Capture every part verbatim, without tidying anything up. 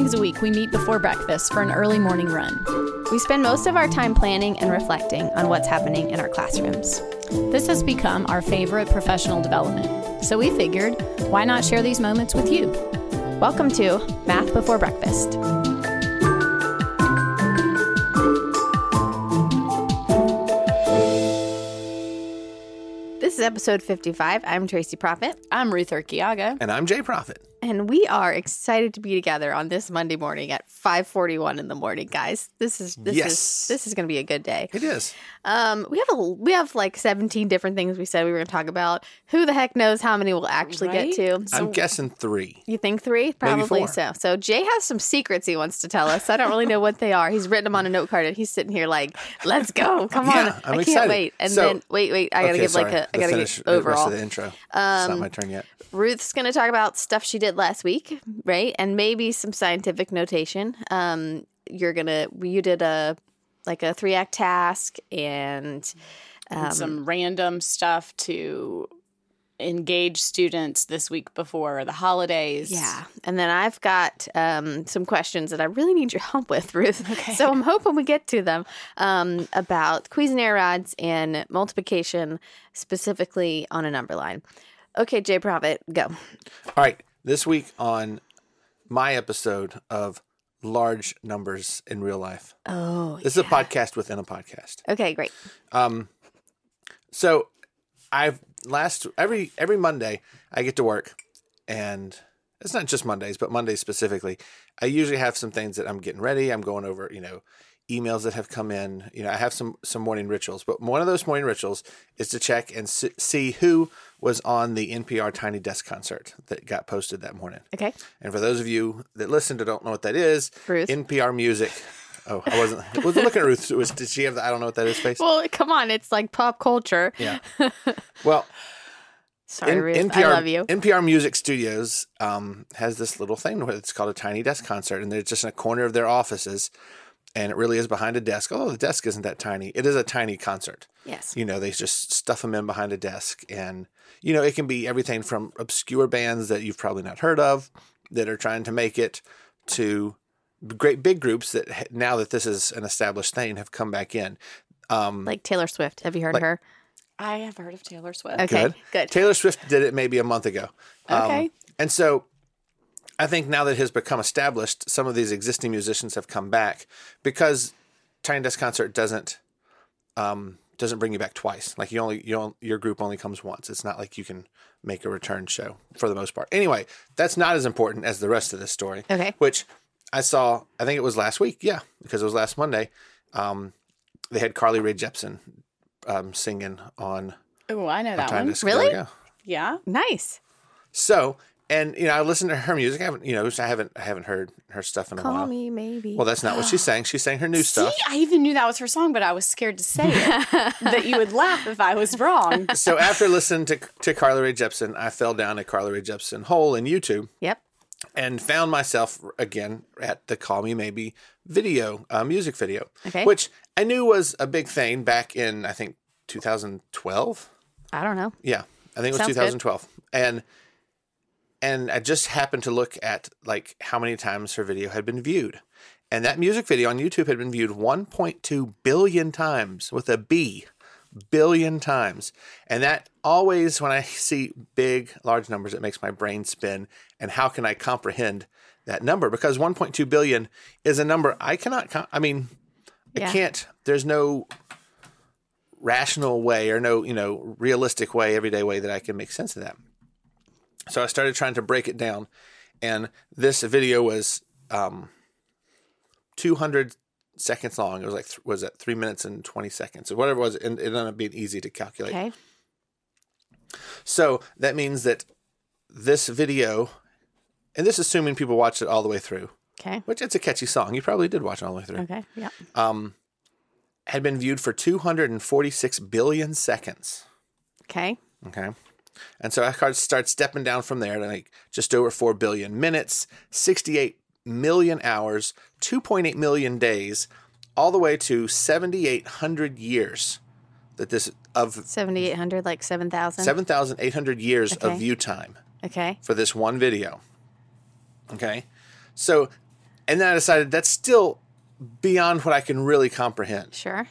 mornings a week, we meet before breakfast for an early morning run. We spend most of our time planning and reflecting on what's happening in our classrooms. This has become our favorite professional development, so we figured, why not share these moments with you? Welcome to Math Before Breakfast. This is episode fifty-five. I'm Tracy Profitt. I'm Ruth Urquiaga. And I'm Jay Profitt. And we are excited to be together on this Monday morning at five forty-one in the morning, guys. This is this yes. is this is going to be a good day. It is. Um, we have a we have like seventeen different things we said we were going to talk about. Who the heck knows how many we'll actually right? get to? So, I'm guessing three. You think three? Probably so. So Jay has some secrets he wants to tell us. I don't really know what they are. He's written them on a note card, and he's sitting here like, "Let's go, come yeah, on! I'm I can't excited. Wait." And so, then wait, wait, I got to okay, give sorry. like a I got to give overall the, the intro. Um, it's not my turn yet. Ruth's going to talk about stuff she did last week, right? And maybe some scientific notation. Um, you're gonna you did a like a three act task and, um, and some random stuff to engage students this week before the holidays. Yeah, and then I've got um, some questions that I really need your help with, Ruth. Okay. So I'm hoping we get to them um, about Cuisenaire rods and multiplication specifically on a number line. Okay, Jay Profitt, go. All right. This week on my episode of Large Numbers in Real Life. Oh, This yeah. is a podcast within a podcast. Okay, great. Um, so I've last every every Monday I get to work, and it's not just Mondays, but Mondays specifically. I usually have some things that I'm getting ready. I'm going over, you know, emails that have come in. You know, I have some some morning rituals, but one of those morning rituals is to check and see who was on the N P R Tiny Desk concert that got posted that morning. Okay. And for those of you that listened or don't know what that is, Ruth. N P R Music. Oh, I wasn't, I wasn't looking at Ruth. Was, did she have the I don't know what that is face? Well, come on. It's like pop culture. Yeah. Well, sorry, N- Ruth. N P R, I love you. N P R Music Studios um, has this little thing where it's called a Tiny Desk concert, and they're just in a corner of their offices. And it really is behind a desk. Although the desk isn't that tiny. It is a tiny concert. Yes. You know, they just stuff them in behind a desk. And, you know, it can be everything from obscure bands that you've probably not heard of that are trying to make it to great big groups that now that this is an established thing have come back in. Um, like Taylor Swift. Have you heard like, of her? I have heard of Taylor Swift. Okay, good. good. Taylor Swift did it maybe a month ago. Okay. Um, and so... I think now that it has become established, some of these existing musicians have come back because Tiny Desk Concert doesn't um, doesn't bring you back twice. Like you only, you only your group only comes once. It's not like you can make a return show for the most part. Anyway, that's not as important as the rest of this story. Okay. Which I saw, I think it was last week. Yeah, because it was last Monday. Um, they had Carly Rae Jepsen um, singing on. Oh, I know on that Tiny one. Desk. Really? Yeah. yeah. Nice. So. And, you know, I listened to her music. I haven't, you know, I haven't, I haven't heard her stuff in a Call while. Call Me Maybe. Well, that's not what she sang. She sang her new See, stuff. See, I even knew that was her song, but I was scared to say it. That you would laugh if I was wrong. So after listening to, to Carly Rae Jepsen, I fell down a Carly Rae Jepsen hole in YouTube. Yep. And found myself, again, at the Call Me Maybe video, uh, music video. Okay. Which I knew was a big thing back in, I think, two thousand twelve. I don't know. Yeah. I think it was Sounds twenty twelve. Good. And... And I just happened to look at, like, how many times her video had been viewed. And that music video on YouTube had been viewed one point two billion times, with a B, billion times. And that always, when I see big, large numbers, it makes my brain spin. And how can I comprehend that number? Because one point two billion is a number I cannot, com- I mean, yeah. I can't, there's no rational way or no, you know, realistic way, everyday way that I can make sense of that. So I started trying to break it down, and this video was um, two hundred seconds long. It was like th- was it three minutes and twenty seconds or whatever it was. And it ended up being easy to calculate. Okay. So that means that this video, and this is assuming people watched it all the way through. Okay. Which it's a catchy song. You probably did watch it all the way through. Okay. Yeah. Um, had been viewed for two hundred forty-six billion seconds. Okay. Okay. And so I start stepping down from there to like just over four billion minutes, sixty-eight million hours, two point eight million days, all the way to seventy-eight hundred years that this of seventy-eight hundred, like seven thousand? seven thousand eight hundred years okay. of view time. Okay. For this one video. Okay. So And then I decided that's still beyond what I can really comprehend. Sure.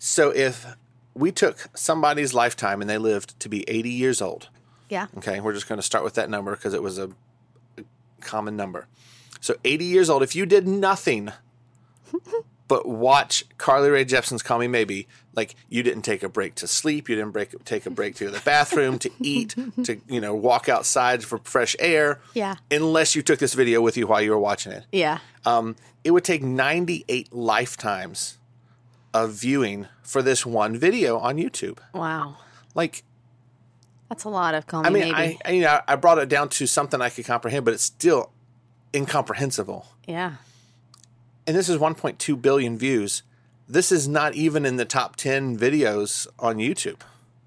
So if we took somebody's lifetime and they lived to be eighty years old. Yeah. Okay, we're just going to start with that number because it was a common number. So eighty years old, if you did nothing but watch Carly Rae Jepsen's Call Me Maybe, like you didn't take a break to sleep, you didn't break, take a break to the bathroom, to eat, to, you know, walk outside for fresh air. Yeah. Unless you took this video with you while you were watching it. Yeah. Um, it would take ninety-eight lifetimes of viewing for this one video on YouTube. Wow. Like, that's a lot of Call Me I mean, Maybe. I, you know, I brought it down to something I could comprehend, but it's still incomprehensible. Yeah. And this is one point two billion views. This is not even in the top ten videos on YouTube.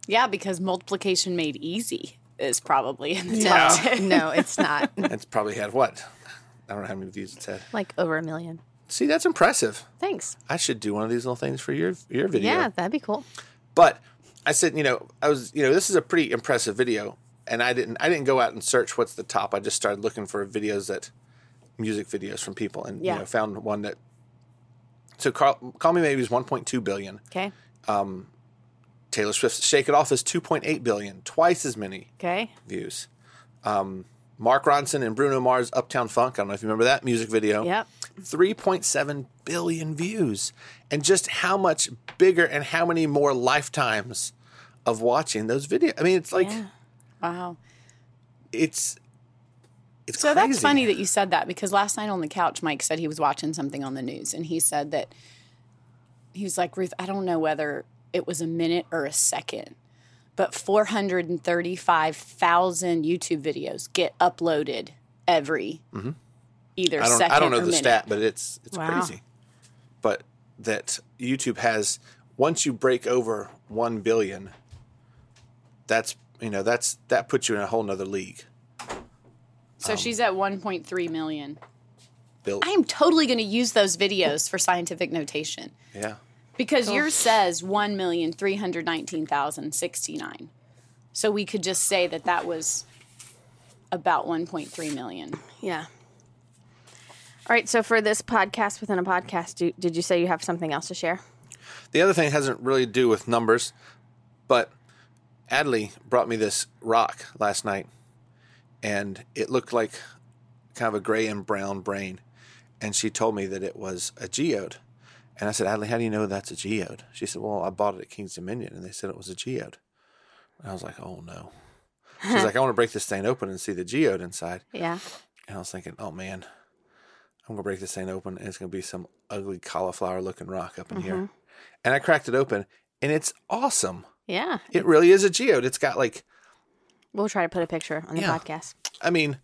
Yeah, because multiplication made easy is probably in the yeah. top ten. No, it's not. It's probably had what? I don't know how many views it's had. Like over a million. See, that's impressive. Thanks. I should do one of these little things for your your video. Yeah, that'd be cool. But I said, you know, I was, you know, this is a pretty impressive video, and I didn't I didn't go out and search what's the top. I just started looking for videos that music videos from people, and yeah. you know, found one that. So Call, Call Me Maybe is one point two billion. Okay. Um, Taylor Swift's Shake It Off is two point eight billion, twice as many okay. views. Um, Mark Ronson and Bruno Mars' Uptown Funk, I don't know if you remember that music video. Yep. three point seven billion views. And just how much bigger and how many more lifetimes of watching those videos. I mean, it's like... Yeah. Wow. It's... It's so crazy. That's funny that you said that, because last night on the couch, Mike said he was watching something on the news, and he said that he was like, Ruth, I don't know whether it was a minute or a second, but four hundred thirty-five thousand YouTube videos get uploaded every mm-hmm. either I don't, second or I don't know or the minute. Stat, but it's it's wow. crazy. But that YouTube has, once you break over one billion, that's, you know, that's that puts you in a whole nother league. So um, she's at one point three million. Built. I am totally going to use those videos for scientific notation. Yeah. Because cool. yours says one million three hundred nineteen thousand sixty-nine. So we could just say that that was about one point three million. Yeah. All right. So for this podcast within a podcast, do, did you say you have something else to share? The other thing hasn't really to do with numbers, but Adley brought me this rock last night. And it looked like kind of a gray and brown brain. And she told me that it was a geode. And I said, Adley, how do you know that's a geode? She said, well, I bought it at King's Dominion, and they said it was a geode. And I was like, oh, no. She was like, I want to break this thing open and see the geode inside. Yeah. And I was thinking, oh, man, I'm going to break this thing open, and it's going to be some ugly cauliflower-looking rock up in mm-hmm. here. And I cracked it open, and it's awesome. Yeah. It really is a geode. It's got, like... We'll try to put a picture on the yeah. podcast. I mean,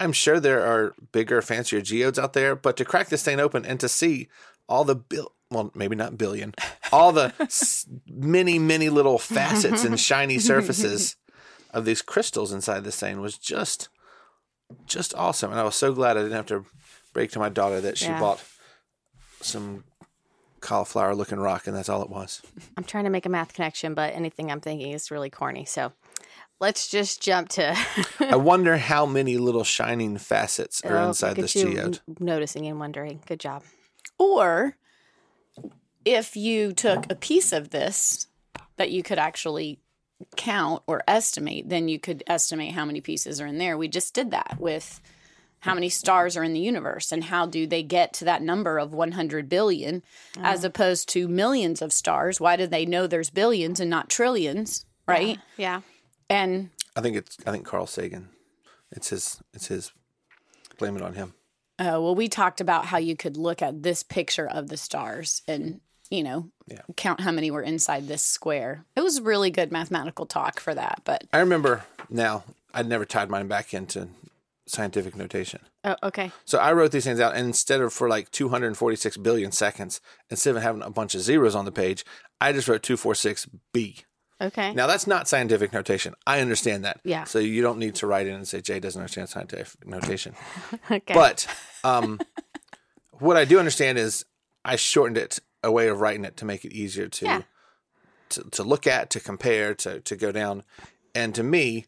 I'm sure there are bigger, fancier geodes out there, but to crack this thing open and to see all the, bil- well, maybe not billion, all the s- many, many little facets and shiny surfaces of these crystals inside this thing was just, just awesome. And I was so glad I didn't have to break to my daughter that she yeah. bought some cauliflower-looking rock, and that's all it was. I'm trying to make a math connection, but anything I'm thinking is really corny, so... Let's just jump to... I wonder how many little shining facets are oh, inside this geode. M- noticing and wondering. Good job. Or if you took a piece of this that you could actually count or estimate, then you could estimate how many pieces are in there. We just did that with how many stars are in the universe and how do they get to that number of one hundred billion oh. as opposed to millions of stars. Why do they know there's billions and not trillions, right? Yeah. yeah. And I think it's I think Carl Sagan. It's his it's his blame it on him. Oh, uh, well, we talked about how you could look at this picture of the stars and, you know, yeah. count how many were inside this square. It was really good mathematical talk for that, but I remember now I'd never tied mine back into scientific notation. Oh, okay. So I wrote these things out, and instead of for like two hundred forty-six billion seconds, instead of having a bunch of zeros on the page, I just wrote two forty-six B. Okay. Now, that's not scientific notation. I understand that. Yeah. So you don't need to write in and say, Jay doesn't understand scientific notation. Okay. But um, what I do understand is I shortened it, a way of writing it to make it easier to yeah. to, to look at, to compare, to, to go down. And to me,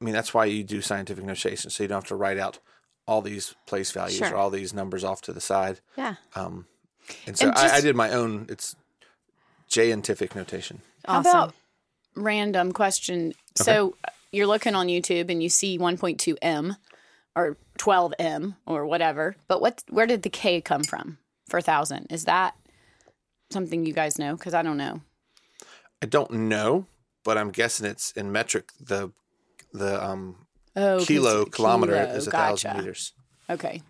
I mean, that's why you do scientific notation. So you don't have to write out all these place values sure. or all these numbers off to the side. Yeah. Um, and so and just, I, I did my own. It's giantific notation. Awesome. How about random question? Okay. So you're looking on YouTube and you see one point two M or twelve M or whatever, but what, where did the K come from for one thousand? Is that something you guys know? Because I don't know. I don't know, but I'm guessing it's in metric. The the um oh, kilo kilometer kilo, is a gotcha. thousand meters. Okay.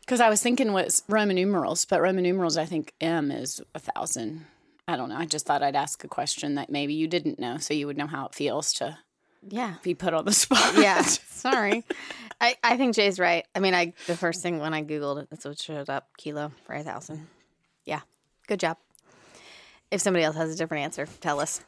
Because I was thinking was Roman numerals, but Roman numerals, I think M is a thousand. I don't know. I just thought I'd ask a question that maybe you didn't know, so you would know how it feels to yeah be put on the spot. Yeah, sorry. I, I think Jay's right. I mean, I the first thing when I Googled it, that's what showed up, kilo for a thousand. Yeah, good job. If somebody else has a different answer, tell us.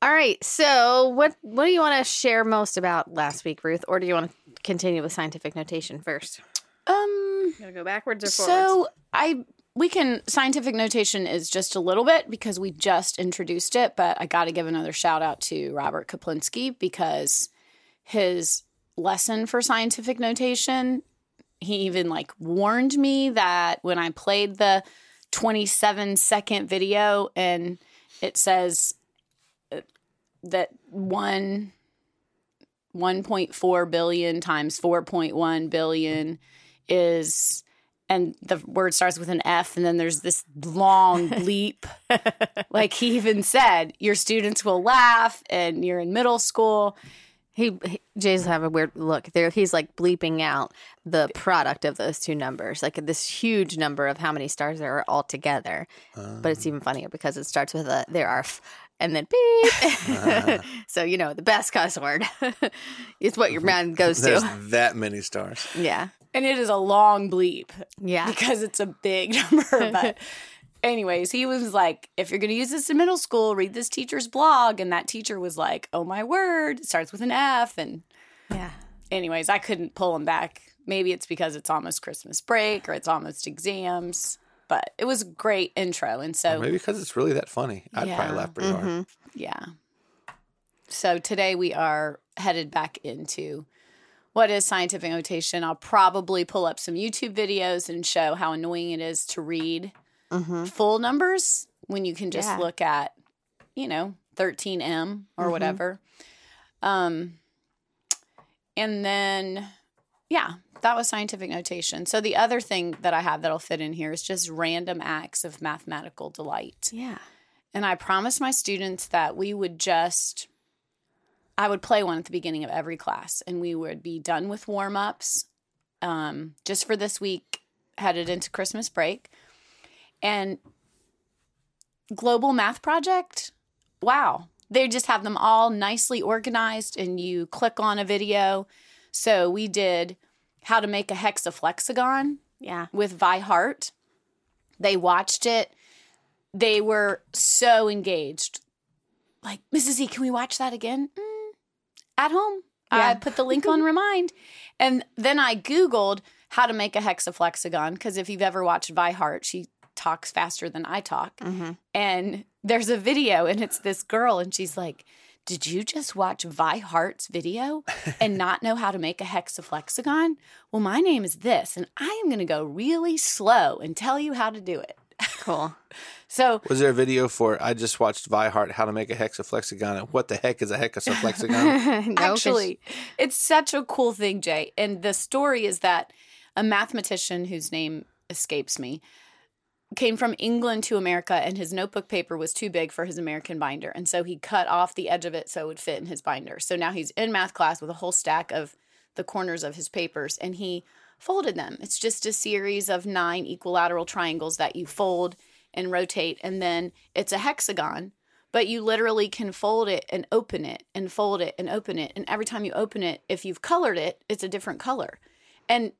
All right, so what what do you want to share most about last week, Ruth? Or do you want to continue with scientific notation first? Um, gonna go backwards or forwards? So I we can scientific notation is just a little bit because we just introduced it, but I got to give another shout out to Robert Kaplinsky because his lesson for scientific notation, he even like warned me that when I played the twenty-seven second video and it says that one, one point four billion times four point one billion is, and the word starts with an F, and then there's this long leap. Like he even said, your students will laugh, and you're in middle school. He, he Jay's have a weird look there. He's like bleeping out the product of those two numbers, like this huge number of how many stars there are all together. Um, but it's even funnier because it starts with a there are, f- and then beep. Uh, so you know the best cuss word. It's what your mind goes to. That many stars. Yeah, and it is a long bleep. Yeah, because it's a big number. But anyways, he was like, if you're going to use this in middle school, read this teacher's blog. And that teacher was like, oh, my word. It starts with an F. And yeah. Anyways, I couldn't pull him back. Maybe it's because it's almost Christmas break or it's almost exams. But it was a great intro. And so. Or maybe because it's really that funny. I'd yeah. probably laugh pretty mm-hmm. hard. Yeah. So today we are headed back into what is scientific notation. I'll probably pull up some YouTube videos and show how annoying it is to read. Mm-hmm. Full numbers when you can just yeah. look at, you know, thirteen M or mm-hmm. whatever. Um, and then, yeah, that was scientific notation. So the other thing that I have that'll fit in here is just random acts of mathematical delight. Yeah. And I promised my students that we would just, I would play one at the beginning of every class and we would be done with warm-ups um, just for this week, headed into Christmas break. And Global Math Project, wow. They just have them all nicely organized, and you click on a video. So we did how to make a hexaflexagon yeah. with Vi Hart. They watched it. They were so engaged. Like, Missus E, can we watch that again? Mm, at home. Yeah. I put the link on Remind. And then I Googled how to make a hexaflexagon, because if you've ever watched Vi Hart, she talks faster than I talk. Mm-hmm. And there's a video, and it's this girl, and she's like, did you just watch Vi Hart's video and not know how to make a hexaflexagon? Well, my name is this, and I am going to go really slow and tell you how to do it. Cool. So, was there a video for I just watched Vi Hart how to make a hexaflexagon? And what the heck is a hexaflexagon? No, actually, it's such a cool thing, Jay. And the story is that a mathematician whose name escapes me came from England to America, and his notebook paper was too big for his American binder. And so he cut off the edge of it so it would fit in his binder. So now he's in math class with a whole stack of the corners of his papers, and he folded them. It's just a series of nine equilateral triangles that you fold and rotate, and then it's a hexagon. But you literally can fold it and open it and fold it and open it. And every time you open it, if you've colored it, it's a different color. And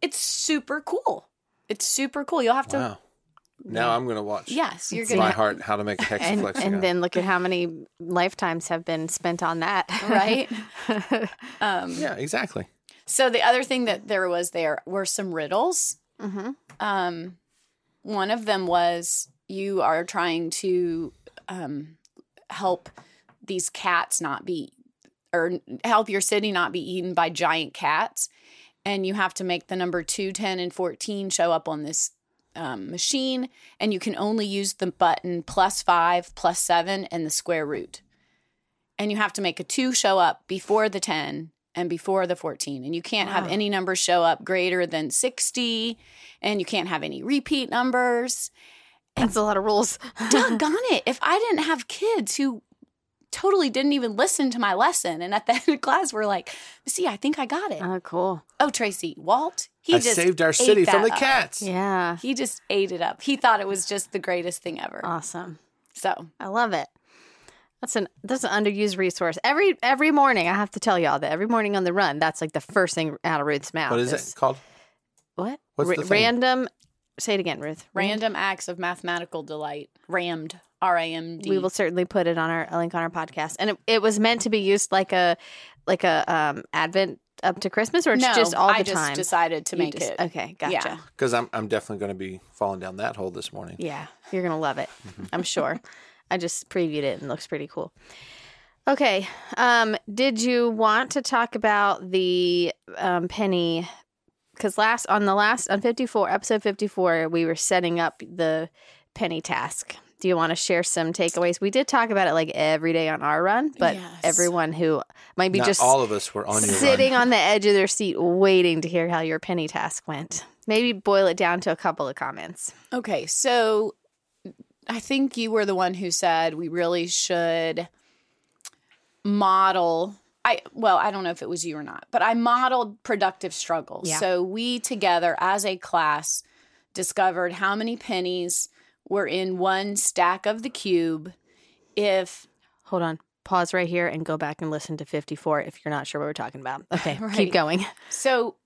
it's super cool. It's super cool. You'll have to. Wow. Now yeah. I'm going to watch. Yes, you're going to. Vi Hart, how to make a hexaflexagon. And, and then look at how many lifetimes have been spent on that, right? um, yeah, exactly. So the other thing that there was there were some riddles. Mm-hmm. Um, one of them was you are trying to um, help these cats not be or healthier city not be eaten by giant cats. And you have to make the number two, ten, and fourteen show up on this um, machine. And you can only use the button plus five, plus seven, and the square root. And you have to make a two show up before the ten and before the fourteen. And you can't wow. have any numbers show up greater than sixty. And you can't have any repeat numbers. And that's a lot of rules. Doggone it. If I didn't have kids who totally didn't even listen to my lesson. And at the end of class, we're like, see, I think I got it. Oh, cool. Oh, Tracy, Walt, he I just saved our city from the cats. Up. Yeah. He just ate it up. He thought it was just the greatest thing ever. Awesome. So. I love it. That's an that's an underused resource. Every every morning, I have to tell y'all that every morning on the run, that's like the first thing out of Ruth's mouth. What is, is it called? What? What's R- the thing? Random, say it again, Ruth. Random acts of mathematical delight. Rammed. R A M D. We will certainly put it on our a link on our podcast. And it, it was meant to be used like a like a um, Advent up to Christmas, or it's no, just all the I just time? Just decided to you make just, it. Okay, gotcha. Because yeah. I'm I'm definitely going to be falling down that hole this morning. Yeah, you're going to love it. Mm-hmm. I'm sure. I just previewed it and it looks pretty cool. Okay. Um, did you want to talk about the um, penny? Because last on the last on fifty-four episode fifty-four, we were setting up the penny task. Do you want to share some takeaways? We did talk about it like every day on our run, but yes. everyone who might be Not just all of us were on sitting your run. On the edge of their seat waiting to hear how your penny task went. Maybe boil it down to a couple of comments. Okay, so I think you were the one who said we really should model. I well, I don't know if it was you or not, but I modeled productive struggle. Yeah. So we together as a class discovered how many pennies were in one stack of the cube. If hold on, pause right here and go back and listen to fifty-four if you're not sure what we're talking about. Okay, right. Keep going. So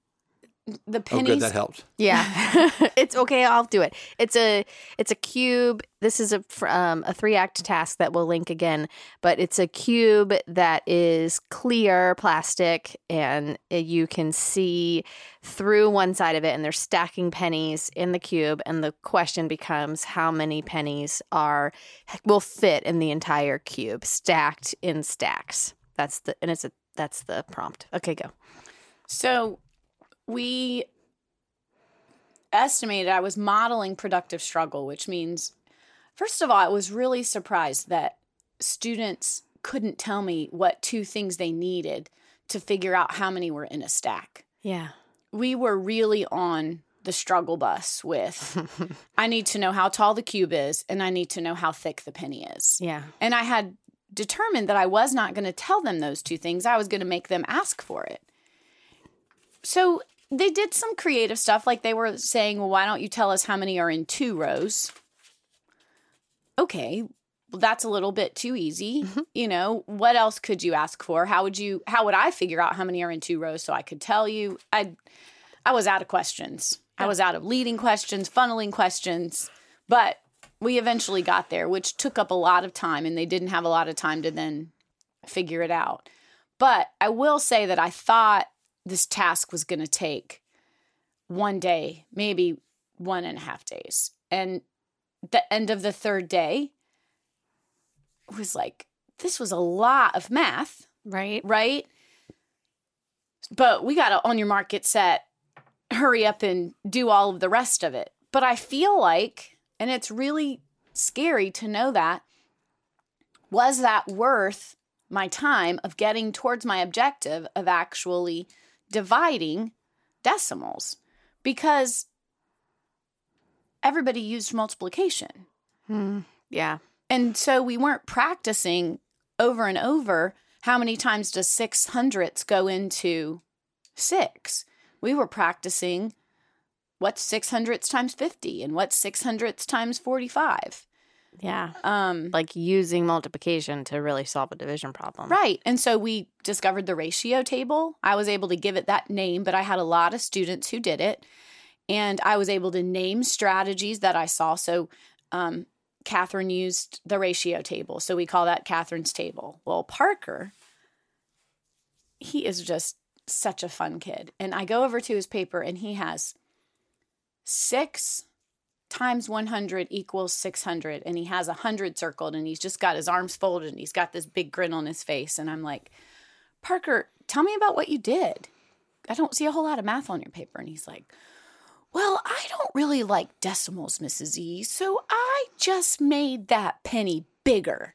the pennies. Oh, good, that helped. Yeah, it's okay. I'll do it. It's a it's a cube. This is a um, a three act task that we'll link again. But it's a cube that is clear plastic, and you can see through one side of it. And they're stacking pennies in the cube, and the question becomes how many pennies are will fit in the entire cube, stacked in stacks. That's the and it's a that's the prompt. Okay, go. So. We estimated I was modeling productive struggle, which means, first of all, I was really surprised that students couldn't tell me what two things they needed to figure out how many were in a stack. Yeah. We were really on the struggle bus with, I need to know how tall the cube is, and I need to know how thick the penny is. Yeah. And I had determined that I was not going to tell them those two things. I was going to make them ask for it. So they did some creative stuff, like they were saying, well, why don't you tell us how many are in two rows? Okay, well, that's a little bit too easy. Mm-hmm. You know, what else could you ask for? How would you? How would I figure out how many are in two rows so I could tell you? I, I was out of questions. I was out of leading questions, funneling questions. But we eventually got there, which took up a lot of time, and they didn't have a lot of time to then figure it out. But I will say that I thought this task was going to take one day, maybe one and a half days. And the end of the third day was like, this was a lot of math. Right. Right. But we got to on your mark, get set, hurry up and do all of the rest of it. But I feel like, and it's really scary to know that, was that worth my time of getting towards my objective of actually dividing decimals, because everybody used multiplication. Mm, yeah. And so we weren't practicing over and over how many times does six hundredths go into six. We were practicing what's six hundredths times fifty and what's six hundredths times forty-five. Yeah. Um, like using multiplication to really solve a division problem. Right. And so we discovered the ratio table. I was able to give it that name, but I had a lot of students who did it. And I was able to name strategies that I saw. So um, Catherine used the ratio table. So we call that Catherine's table. Well, Parker, he is just such a fun kid. And I go over to his paper and he has six times one hundred equals six hundred, and he has one hundred circled, and he's just got his arms folded, and he's got this big grin on his face, and I'm like, Parker, tell me about what you did. I don't see a whole lot of math on your paper. And he's like, well, I don't really like decimals, Missus E, so I just made that penny bigger.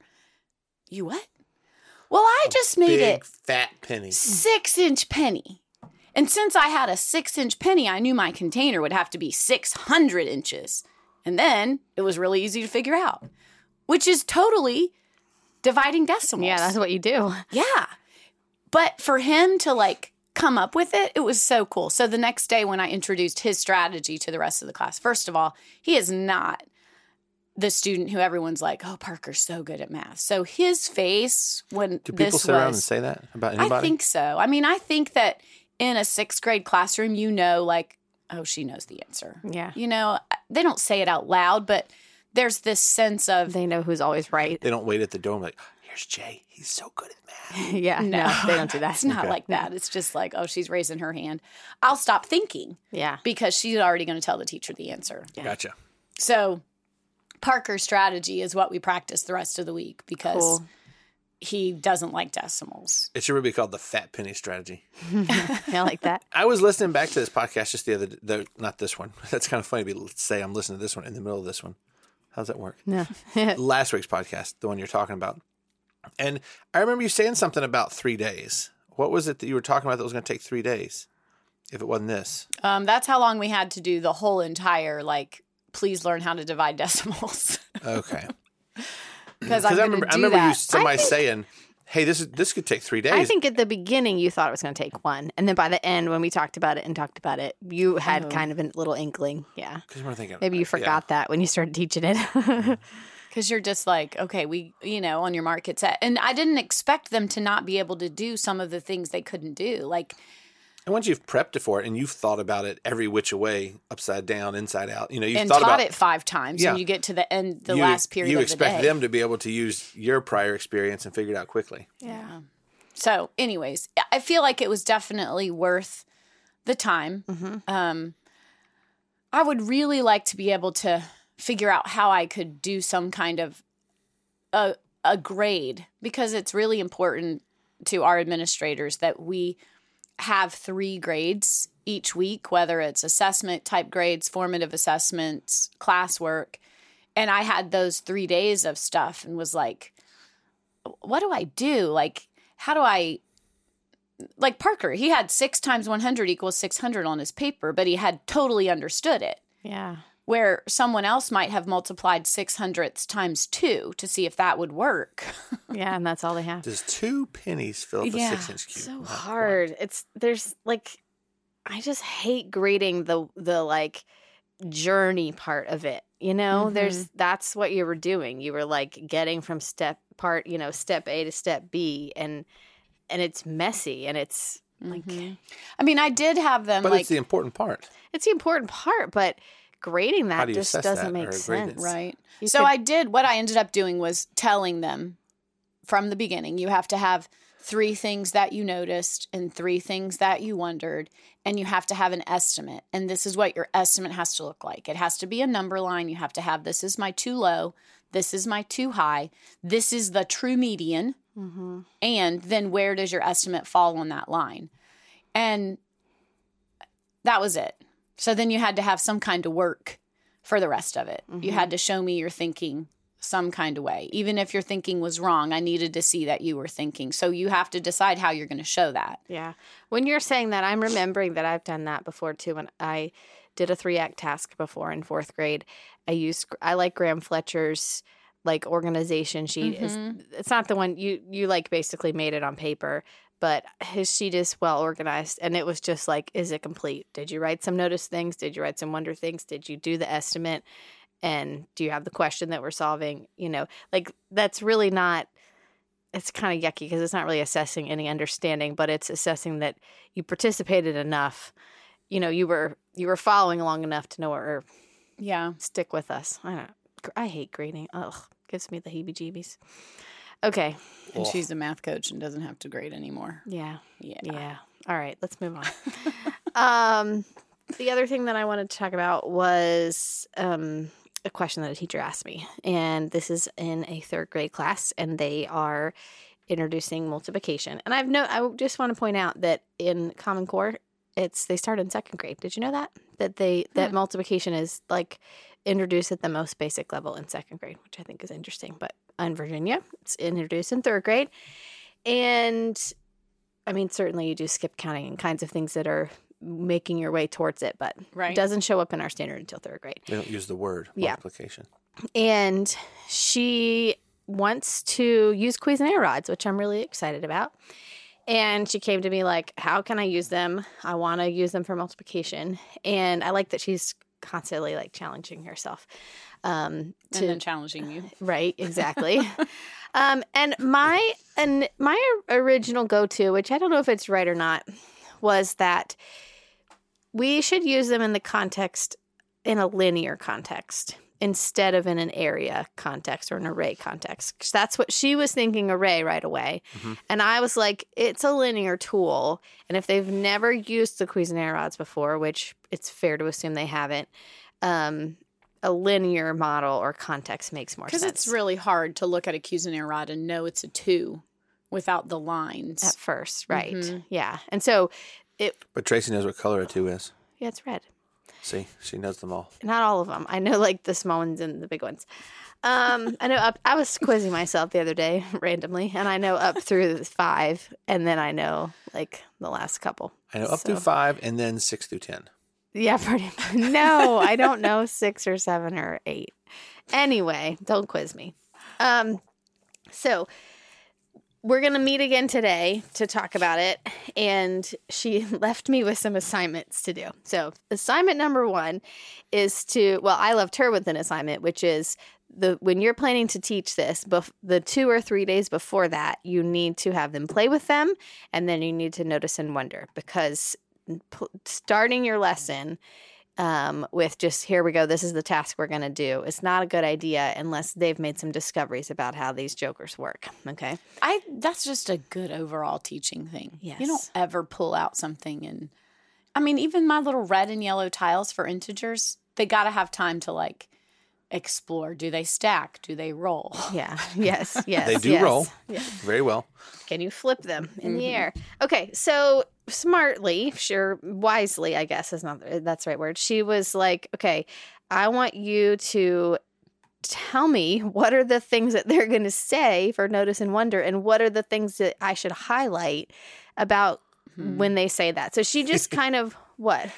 You what? Well, I a just made big, it fat penny, six-inch penny. And since I had a six-inch penny, I knew my container would have to be six hundred inches. And then it was really easy to figure out, which is totally dividing decimals. Yeah, that's what you do. Yeah. But for him to, like, come up with it, it was so cool. So the next day when I introduced his strategy to the rest of the class, first of all, he is not the student who everyone's like, oh, Parker's so good at math. So his face when this was— Do people sit around and say that about anybody? I think so. I mean, I think that in a sixth grade classroom, you know, like, oh, she knows the answer. Yeah. You know, they don't say it out loud, but there's this sense of— They know who's always right. They don't wait at the door and be like, here's Jay. He's so good at math. yeah. No, no, they don't do that. It's not okay. like that. It's just like, oh, she's raising her hand. I'll stop thinking. Yeah. Because she's already going to tell the teacher the answer. Yeah. Gotcha. So Parker's strategy is what we practice the rest of the week because cool. he doesn't like decimals. It should be called the fat penny strategy. I like that. I was listening back to this podcast just the other day. Not this one. That's kind of funny to be, say I'm listening to this one in the middle of this one. How's that work? No. Last week's podcast, the one you're talking about. And I remember you saying something about three days. What was it that you were talking about that was going to take three days if it wasn't this? Um, that's how long we had to do the whole entire, like, please learn how to divide decimals. Okay. Because I remember, I remember you, somebody think, saying, hey, this is, this could take three days. I think at the beginning you thought it was going to take one. And then by the end when we talked about it and talked about it, you had oh. kind of a little inkling. Yeah. Because we're thinking, maybe you forgot yeah. that when you started teaching it. Mm-hmm. Because you're just like, okay, we, you know, on your mark, it's at. And I didn't expect them to not be able to do some of the things they couldn't do. Like, and once you've prepped for it and you've thought about it every which way, upside down, inside out, you know, you've and thought taught about it five times, yeah. and you get to the end, the you, last period. You of expect the day. them to be able to use your prior experience and figure it out quickly. Yeah. So, anyways, I feel like it was definitely worth the time. Mm-hmm. Um, I would really like to be able to figure out how I could do some kind of a, a grade, because it's really important to our administrators that we have three grades each week, whether it's assessment type grades, formative assessments, classwork. And I had those three days of stuff and was like, what do I do? Like, how do I, like Parker, he had six times one hundred equals six hundred on his paper, but he had totally understood it. Yeah. Where someone else might have multiplied six hundredths times two to see if that would work. Yeah, and that's all they have. Does two pennies fill up yeah, a six-inch cube? So hard. Point? It's there's like, I just hate grading the the like journey part of it. You know, mm-hmm. there's that's what you were doing. You were like getting from step part, you know, step A to step B, and and it's messy and it's like, mm-hmm. I mean, I did have them, but like, it's the important part. It's the important part, but. Grading that do just doesn't that make sense. Right. You so could... I did, what I ended up doing was telling them from the beginning, you have to have three things that you noticed and three things that you wondered, and you have to have an estimate. And this is what your estimate has to look like. It has to be a number line. You have to have, this is my too low. This is my too high. This is the true median. Mm-hmm. And then where does your estimate fall on that line? And that was it. So then you had to have some kind of work for the rest of it. Mm-hmm. You had to show me your thinking some kind of way. Even if your thinking was wrong, I needed to see that you were thinking. So you have to decide how you're going to show that. Yeah. When you're saying that, I'm remembering that I've done that before, too. When I did a three-act task before in fourth grade, I used I like Graham Fletcher's, like, organization sheet. Mm-hmm. It's, it's not the one you, you, like, basically made it on paper. But his sheet is well organized, and it was just like, is it complete? Did you write some notice things? Did you write some wonder things? Did you do the estimate? And do you have the question that we're solving? You know, like that's really not – it's kind of yucky because it's not really assessing any understanding, but it's assessing that you participated enough. You know, you were you were following along enough to know or yeah, stick with us. I don't. I hate grading. Ugh, gives me the heebie-jeebies. Okay. And Ugh. she's a math coach and doesn't have to grade anymore. Yeah. Yeah. Yeah. All right. Let's move on. um, the other thing that I wanted to talk about was um, a question that a teacher asked me. And this is in a third grade class. And they are introducing multiplication. And I've no, I just want to point out that in Common Core, it's they start in second grade. Did you know that? That they that hmm. multiplication is like introduced at the most basic level in second grade, which I think is interesting. But in Virginia, it's introduced in third grade. And I mean, certainly you do skip counting and kinds of things that are making your way towards it, but right. it doesn't show up in our standard until third grade. They don't use the word multiplication. Yeah. And she wants to use Cuisenaire rods, which I'm really excited about. And she came to me like, how can I use them? I want to use them for multiplication. And I like that she's constantly like challenging herself. Um, to, and then challenging you. Uh, right, exactly. um, and my and my original go-to, which I don't know if it's right or not, was that we should use them in the context, in a linear context, instead of in an area context or an array context. That's what she was thinking, array right away. Mm-hmm. And I was like, it's a linear tool. And if they've never used the Cuisenaire rods before, which it's fair to assume they haven't, um, a linear model or context makes more sense. Because it's really hard to look at a Cuisenaire rod and know it's a two without the lines. At first, right. Mm-hmm. Yeah. And so it... But Tracy knows what color a two is. Yeah, it's red. See, she knows them all. Not all of them. I know like the small ones and the big ones. Um, I know up, I was quizzing myself the other day randomly, and I know up through five, and then I know like the last couple. I know up so. through five, and then six through ten. Yeah, pretty much. No, I don't know six or seven or eight. Anyway, don't quiz me. Um, so we're going to meet again today to talk about it, and she left me with some assignments to do. So assignment number one is to, well, I left her with an assignment, which is the when you're planning to teach this, bef- the two or three days before that, you need to have them play with them, and then you need to notice and wonder, because p- starting your lesson um, with just, here we go, this is the task we're going to do, it's not a good idea unless they've made some discoveries about how these jokers work. Okay. I, that's just a good overall teaching thing. Yes. You don't ever pull out something. And I mean, even my little red and yellow tiles for integers, they got to have time to like explore. Do they stack? Do they roll? Yeah. Yes. Yes. They do yes. roll yes. very well. Can you flip them in mm-hmm. the air? Okay. So smartly, sure, wisely, I guess is not that's the right word. She was like, okay, I want you to tell me what are the things that they're going to say for notice and wonder, and what are the things that I should highlight about hmm. when they say that. So she just kind of what?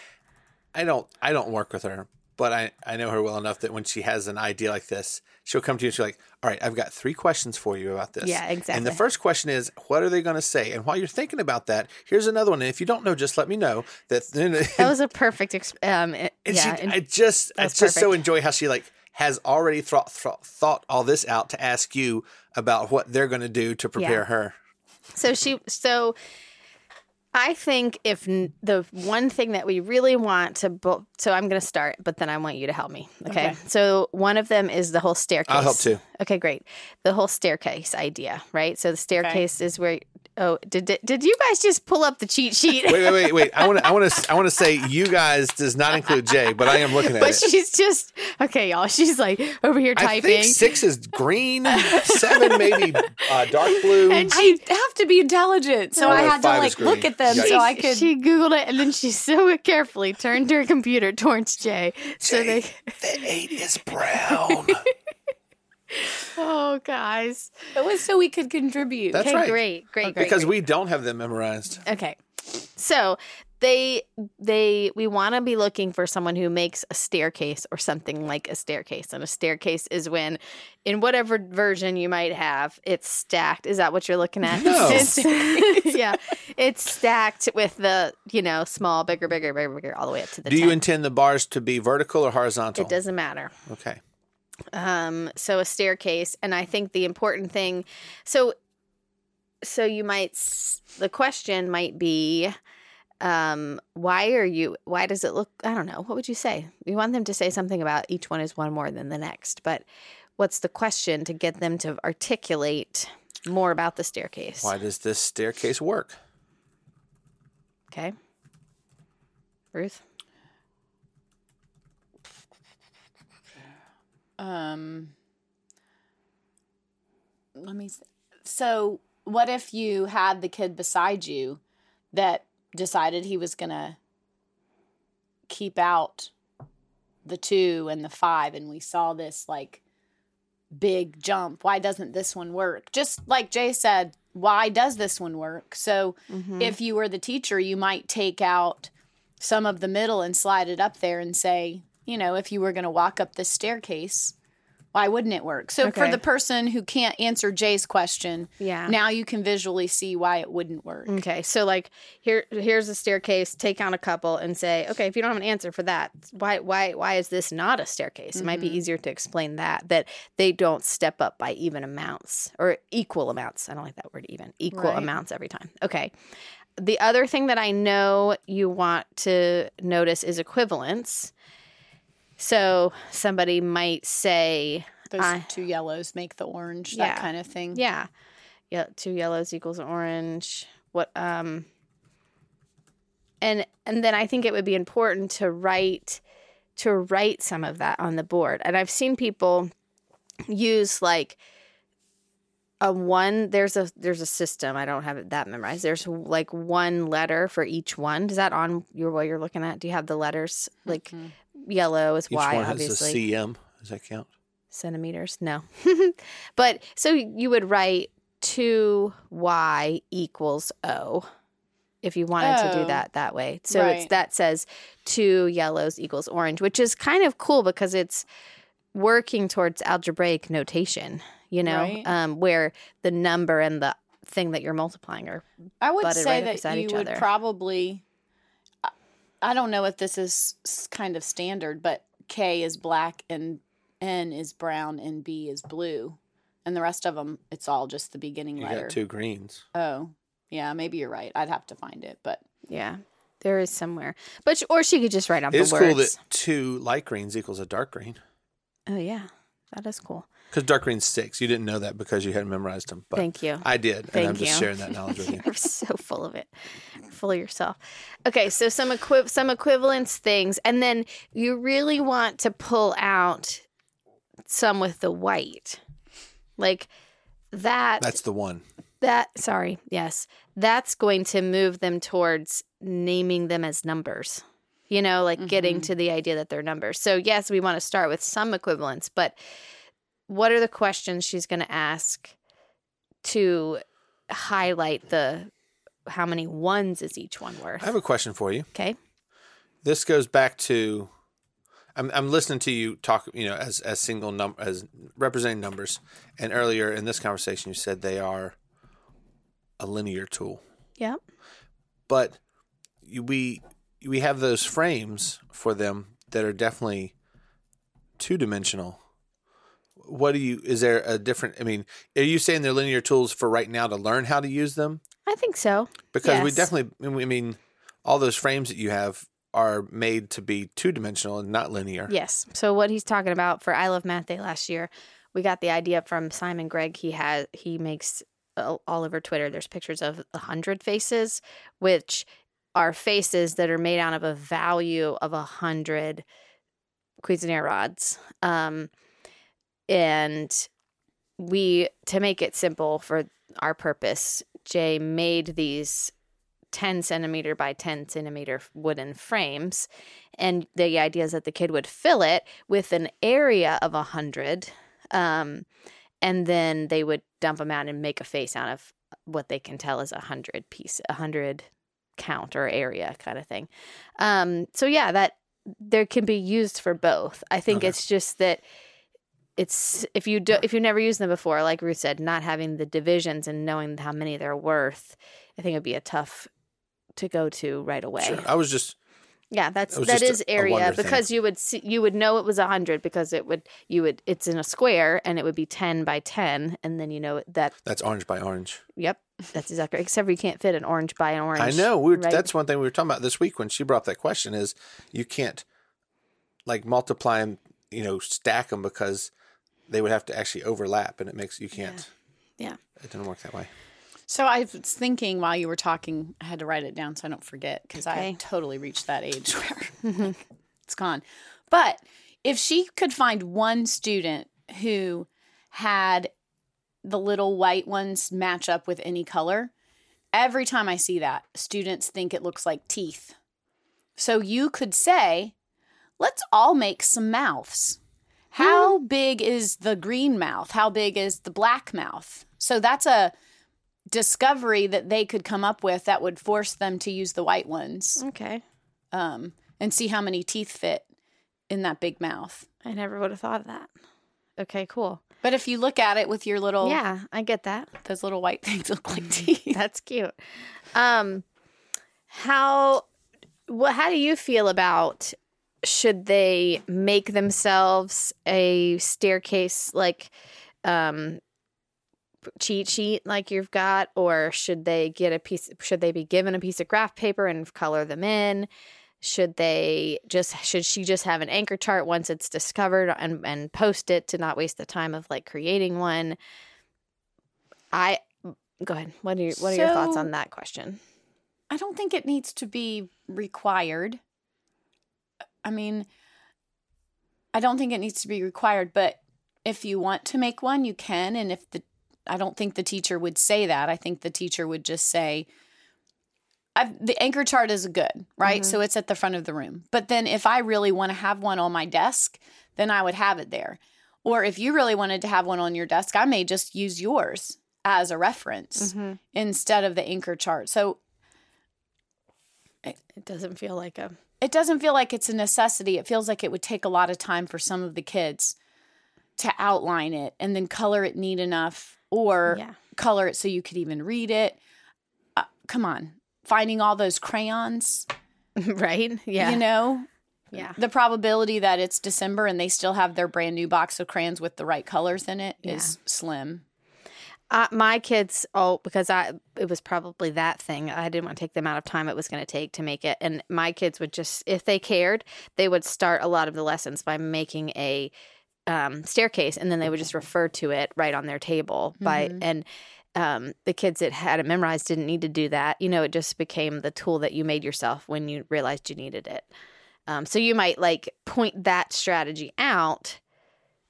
I don't I don't work with her, but I, I know her well enough that when she has an idea like this, she'll come to you and she's like, all right, I've got three questions for you about this. Yeah, exactly. And the first question is, what are they going to say? And while you're thinking about that, here's another one. And if you don't know, just let me know. That, that was a perfect exp- um, it, and yeah, she, I just I just perfect. so enjoy how she like has already thought th- thought all this out to ask you about what they're going to do to prepare yeah. her. So she so I think if the one thing that we really want to, bo- so I'm going to start, but then I want you to help me. Okay? okay. So one of them is the whole staircase. I'll help too. Okay, great. The whole staircase idea, right? So the staircase okay. is where. Oh, did, did did you guys just pull up the cheat sheet? Wait, wait, wait, wait. I want to I want to I want to say you guys does not include Jay, but I am looking at but it. But she's just okay, y'all. She's like over here typing. I think six is green, seven maybe uh, dark blue. And she I have to be intelligent, so I, I had to like look at them Yikes. so I could. She Googled it, and then she so carefully turned her computer towards Jay. Jay so they the eight is brown. Oh, guys. It was so we could contribute. That's okay, right. Great, great, okay. great. Because great. we don't have them memorized. Okay. So they they we want to be looking for someone who makes a staircase or something like a staircase. And a staircase is when, in whatever version you might have, it's stacked. Is that what you're looking at? No. It's, yeah. It's stacked with the, you know, small, bigger, bigger, bigger, bigger, all the way up to the top. Do ten. You intend the bars to be vertical or horizontal? It doesn't matter. Okay. Um, so a staircase. And I think the important thing, so, so you might, the question might be, um, why are you, why does it look, I don't know. What would you say? We want them to say something about each one is one more than the next, but what's the question to get them to articulate more about the staircase? Why does this staircase work? Okay. Ruth? Um, let me, so what if you had the kid beside you that decided he was going to keep out the two and the five, and we saw this, like, big jump? Why doesn't this one work? Just like Jay said, why does this one work? So mm-hmm. if you were the teacher, you might take out some of the middle and slide it up there and say, you know, if you were going to walk up the staircase, why wouldn't it work? So okay. for the person who can't answer Jay's question, yeah. now you can visually see why it wouldn't work. Okay, so like here, here's a staircase. Take out a couple and say, okay, if you don't have an answer for that, why, why, why is this not a staircase? Mm-hmm. It might be easier to explain that that they don't step up by even amounts or equal amounts. I don't like that word even. Equal right. amounts every time. Okay. The other thing that I know you want to notice is equivalence. So somebody might say... Those uh, two yellows make the orange, yeah, that kind of thing. Yeah. yeah. Two yellows equals an orange. What? Um, and and then I think it would be important to write to write some of that on the board. And I've seen people use, like... A one, there's a there's a system. I don't have it that memorized. There's like one letter for each one. Is that on your what you're looking at? Do you have the letters? Like mm-hmm. yellow is each Y, one obviously. Each one has a C M. Does that count? Centimeters? No. But so you would write two y equals O if you wanted oh. to do that that way. So right. it's that says two yellows equals orange, which is kind of cool because it's working towards algebraic notation. You know, right. um, where the number and the thing that you're multiplying are I would butted say right that you would other. Probably, I don't know if this is kind of standard, but K is black and N is brown and B is blue. And the rest of them, it's all just the beginning you letter. You got two greens. Oh, yeah, maybe you're right. I'd have to find it, but. Yeah, there is somewhere. But Or she could just write out it the words. It's cool that two light greens equals a dark green. Oh, yeah, that is cool. Because dark green's six. You didn't know that because you hadn't memorized them. But thank you. I did, Thank and I'm you. Just sharing that knowledge with you. You're so full of it. Full of yourself. Okay, so some equi- some equivalence things. And then you really want to pull out some with the white. Like that. That's the one. That, sorry, yes. That's going to move them towards naming them as numbers. You know, like mm-hmm. getting to the idea that they're numbers. So, yes, we want to start with some equivalence, but... What are the questions she's going to ask to highlight the how many ones is each one worth? I have a question for you. Okay. This goes back to I'm I'm listening to you talk, you know, as as single num as representing numbers, and earlier in this conversation you said they are a linear tool. Yeah. But we we have those frames for them that are definitely two-dimensional. What do you, is there a different, I mean, are you saying they're linear tools for right now to learn how to use them? I think so. Because yes. we definitely, I mean, all those frames that you have are made to be two-dimensional and not linear. Yes. So what he's talking about for I Love Math Day last year, we got the idea from Simon Gregg. He has, he makes all over Twitter, there's pictures of one hundred faces, which are faces that are made out of a value of one hundred Cuisenaire rods. Um And we, to make it simple for our purpose, Jay made these ten centimeter by ten centimeter wooden frames. And the idea is that the kid would fill it with an area of one hundred. Um, and then they would dump them out and make a face out of what they can tell is one hundred piece, one hundred count or area kind of thing. Um, so, yeah, that there can be used for both. I think okay. it's just that... It's if you do if you never used them before, like Ruth said, not having the divisions and knowing how many they're worth, I think it'd be a tough to go to right away. Sure. I was just yeah, that's that just is a, area a because thing. you would see, you would know it was a hundred because it would you would it's in a square and it would be ten by ten and then you know that that's orange by orange. Yep, that's exactly except for you can't fit an orange by an orange. I know we were, right? That's one thing we were talking about this week when she brought up that question is you can't like multiply and you know stack them because. They would have to actually overlap, and it makes you can't. Yeah. yeah. It doesn't work that way. So I was thinking while you were talking, I had to write it down so I don't forget because okay. I totally reached that age where it's gone. But if she could find one student who had the little white ones match up with any color. Every time I see that, students think it looks like teeth. So you could say, let's all make some mouths. How big is the green mouth? How big is the black mouth? So that's a discovery that they could come up with that would force them to use the white ones. Okay. Um, and see how many teeth fit in that big mouth. I never would have thought of that. Okay, cool. But if you look at it with your little... Yeah, I get that. Those little white things look like teeth. That's cute. Um, how... Well, how do you feel about, should they make themselves a staircase, like, um, cheat sheet like you've got, or should they get a piece, should they be given a piece of graph paper and color them in? Should they just, should she just have an anchor chart once it's discovered and, and post it to not waste the time of, like, creating one? I, go ahead. What are your, what are so, your thoughts on that question? I don't think it needs to be required. I mean, I don't think it needs to be required, but if you want to make one, you can. And if the, I don't think the teacher would say that. I think the teacher would just say, I've, the anchor chart is good, right? Mm-hmm. So it's at the front of the room. But then if I really want to have one on my desk, then I would have it there. Or if you really wanted to have one on your desk, I may just use yours as a reference mm-hmm. instead of the anchor chart. So It, it doesn't feel like a... It doesn't feel like it's a necessity. It feels like it would take a lot of time for some of the kids to outline it and then color it neat enough or yeah. color it so you could even read it. Uh, come on. Finding all those crayons. Right? Yeah. You know? Yeah. The probability that it's December and they still have their brand new box of crayons with the right colors in it yeah. is slim. Uh, my kids, oh, because I it was probably that thing. I didn't want to take the amount of time it was going to take to make it. And my kids would just, if they cared, they would start a lot of the lessons by making a um, staircase, and then they would just refer to it right on their table. By mm-hmm. and um, the kids that had it memorized didn't need to do that. You know, it just became the tool that you made yourself when you realized you needed it. Um, so you might, like, point that strategy out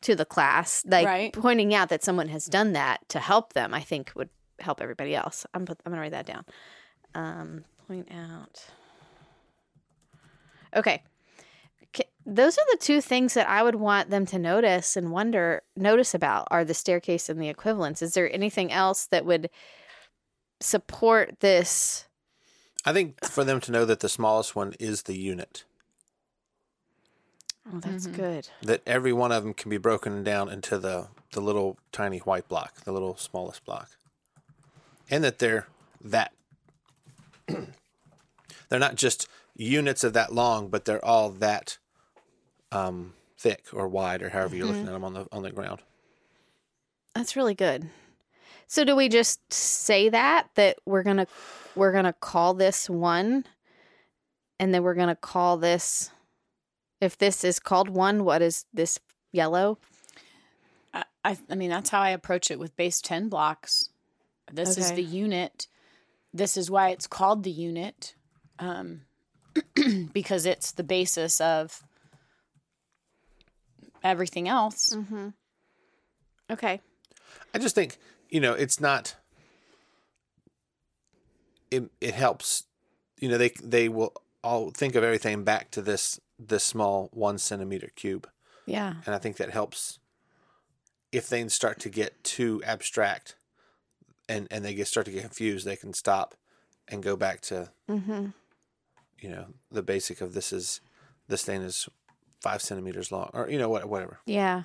to the class, like right. pointing out that someone has done that to help them, I think would help everybody else. I'm put, I'm gonna write that down. Um, point out. Okay, C- those are the two things that I would want them to notice and wonder notice about are the staircase and the equivalence. Is there anything else that would support this? I think for them to know that the smallest one is the unit. Oh, that's mm-hmm. good. That every one of them can be broken down into the, the little tiny white block, the little smallest block. And that they're that. They're not just units of that long, but they're all that um, thick or wide or however you're mm-hmm. looking at them on the, on the ground. That's really good. So do we just say that, that we're gonna we're going to call this one, and then we're going to call this... If this is called one, what is this yellow? I, I, I mean, that's how I approach it with base ten blocks. This okay. is the unit. This is why it's called the unit, um, because it's the basis of everything else. Mm-hmm. Okay. I just think, you know, it's not – it it helps. You know, they they will all think of everything back to this – this small one centimeter cube. Yeah. And I think that helps if things start to get too abstract and, and they get start to get confused, they can stop and go back to, mm-hmm. you know, the basic of this is, this thing is five centimeters long or, you know, what, whatever. Yeah.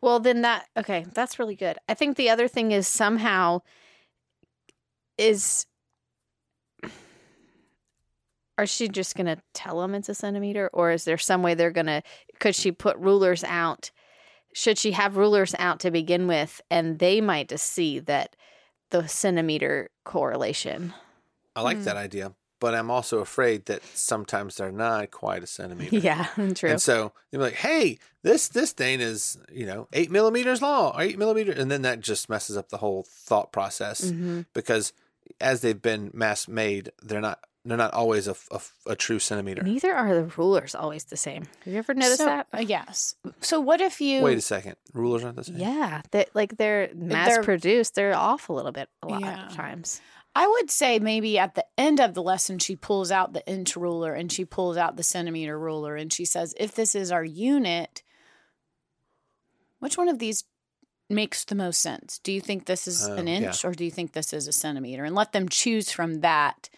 Well, then that, okay, that's really good. I think the other thing is somehow is... Are she just going to tell them it's a centimeter, or is there some way they're going to – could she put rulers out? Should she have rulers out to begin with, and they might just see that the centimeter correlation? I like mm. that idea, but I'm also afraid that sometimes they're not quite a centimeter. Yeah, true. And so they're like, hey, this this thing is, you know, eight millimeters long or eight millimeters. And then that just messes up the whole thought process mm-hmm. because as they've been mass made, they're not – They're not always a, a, a true centimeter. Neither are the rulers always the same. Have you ever noticed so, that? Uh, yes. So what if you... Wait a second. Rulers aren't the same? Yeah. They, like they're mass-produced. They're, they're off a little bit a lot yeah. of times. I would say maybe at the end of the lesson, she pulls out the inch ruler and she pulls out the centimeter ruler and she says, if this is our unit, which one of these makes the most sense? Do you think this is um, an inch yeah. or do you think this is a centimeter? And let them choose from that.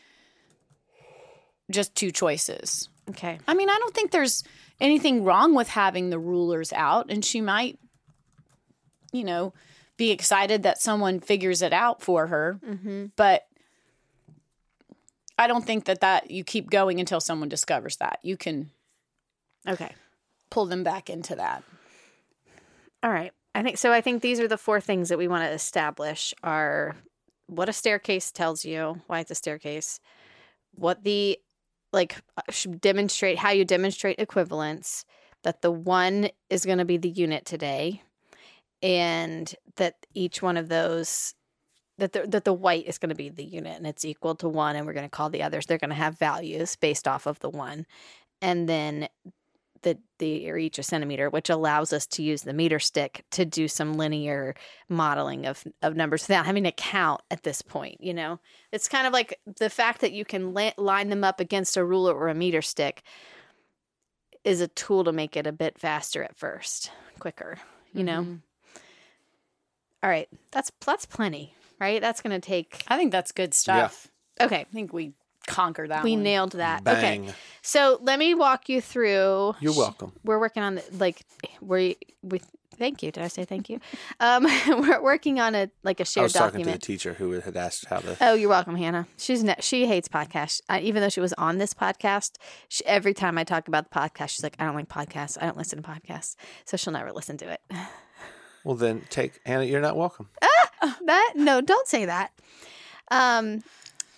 Just two choices. Okay. I mean, I don't think there's anything wrong with having the rulers out, and she might, you know, be excited that someone figures it out for her. Mm-hmm. But I don't think that, that you keep going until someone discovers that. You can okay. pull them back into that. All right. I think so I think these are the four things that we want to establish are what a staircase tells you, why it's a staircase, what the Like, should demonstrate how you demonstrate equivalence, that the one is going to be the unit today, and that each one of those, that the, that the white is going to be the unit, and it's equal to one, and we're going to call the others. They're going to have values based off of the one. And then the, the or each a centimeter, which allows us to use the meter stick to do some linear modeling of, of numbers without having to count at this point, you know? It's kind of like the fact that you can la- line them up against a ruler or a meter stick is a tool to make it a bit faster at first, quicker, you know? Mm-hmm. All right. That's, that's plenty, right? That's going to take... I think that's good stuff. Yeah. Okay. I think we... Conquer that we one. Nailed that. Bang. Okay, so let me walk you through. You're welcome. We're working on the, like we we thank you. Did I say thank you? Um, we're working on a like a shared I was document. Talking to the teacher who had asked how to. Oh, you're welcome, Hannah. She's ne- she hates podcasts. I, even though she was on this podcast, she, every time I talk about the podcast, she's like, "I don't like podcasts. I don't listen to podcasts." So she'll never listen to it. Well, then take Hannah. You're not welcome. Ah, that no, don't say that. Um.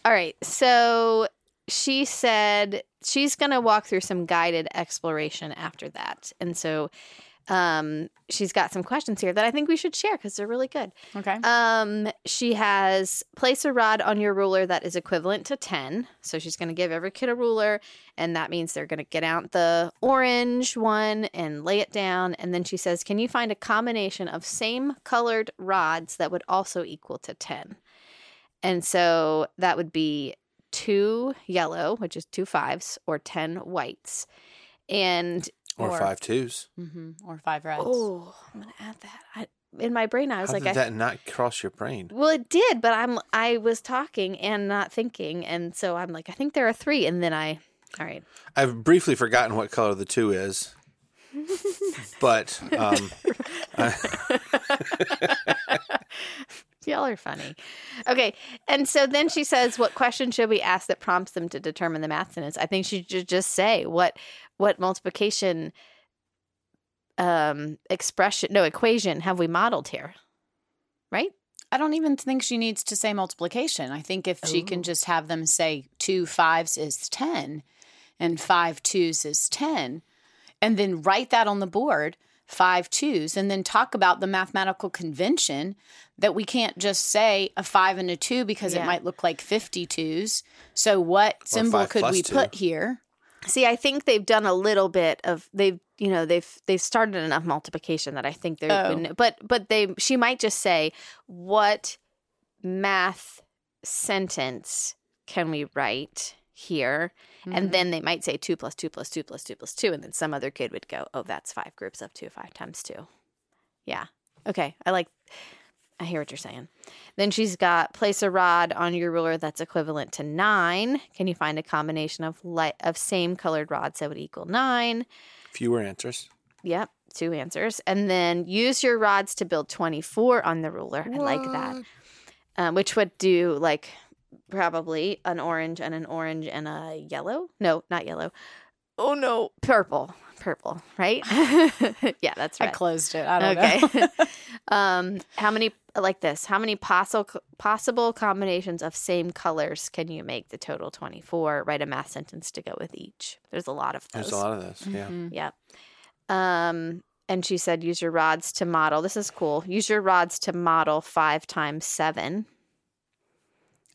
All right, so she said she's going to walk through some guided exploration after that. And so um, she's got some questions here that I think we should share because they're really good. Okay. Um, she has place a rod on your ruler that is equivalent to ten. So she's going to give every kid a ruler, and that means they're going to get out the orange one and lay it down. And then she says, can you find a combination of same colored rods that would also equal to ten? And so that would be two yellow, which is two fives, or ten whites. and Or, or five twos. Mm-hmm, or five reds. Oh, I'm going to add that. I, in my brain, I was How like... How did I, that not cross your brain? Well, it did, but I am I was talking and not thinking. And so I'm like, I think there are three. And then I... All right. I've briefly forgotten what color the two is. But... Um, I, Y'all are funny. Okay. And so then she says, what question should we ask that prompts them to determine the math sentence? I think she should just say what what multiplication um, expression, no, equation have we modeled here, right? I don't even think she needs to say multiplication. I think if Ooh. She can just have them say two fives is ten and five twos is ten, and then write that on the board, five twos, and then talk about the mathematical convention that we can't just say a five and a two because yeah. it might look like fifty twos. So what or symbol could we two. Put here? See, I think they've done a little bit of they've you know they've they've started enough multiplication that I think they've oh. been, but but they she might just say what math sentence can we write here, mm-hmm. and then they might say two plus two plus two plus two plus two, and then some other kid would go, oh, that's five groups of two, five times two. Yeah. Okay. I like, I hear what you're saying. Then she's got place a rod on your ruler that's equivalent to nine. Can you find a combination of light of same colored rods that would equal nine? Fewer answers. Yep. Two answers. And then use your rods to build twenty-four on the ruler. What? I like that. Um, which would do like... Probably an orange and an orange and a yellow. No, not yellow. Oh, no. Purple. Purple, right? Yeah, that's right. I closed it. I don't okay. know. um, how many, like this, how many possible possible combinations of same colors can you make? The total twenty-four. Write a math sentence to go with each. There's a lot of those. There's a lot of those, yeah. Mm-hmm. Yeah. Um, and she said use your rods to model. This is cool. Use your rods to model five times seven.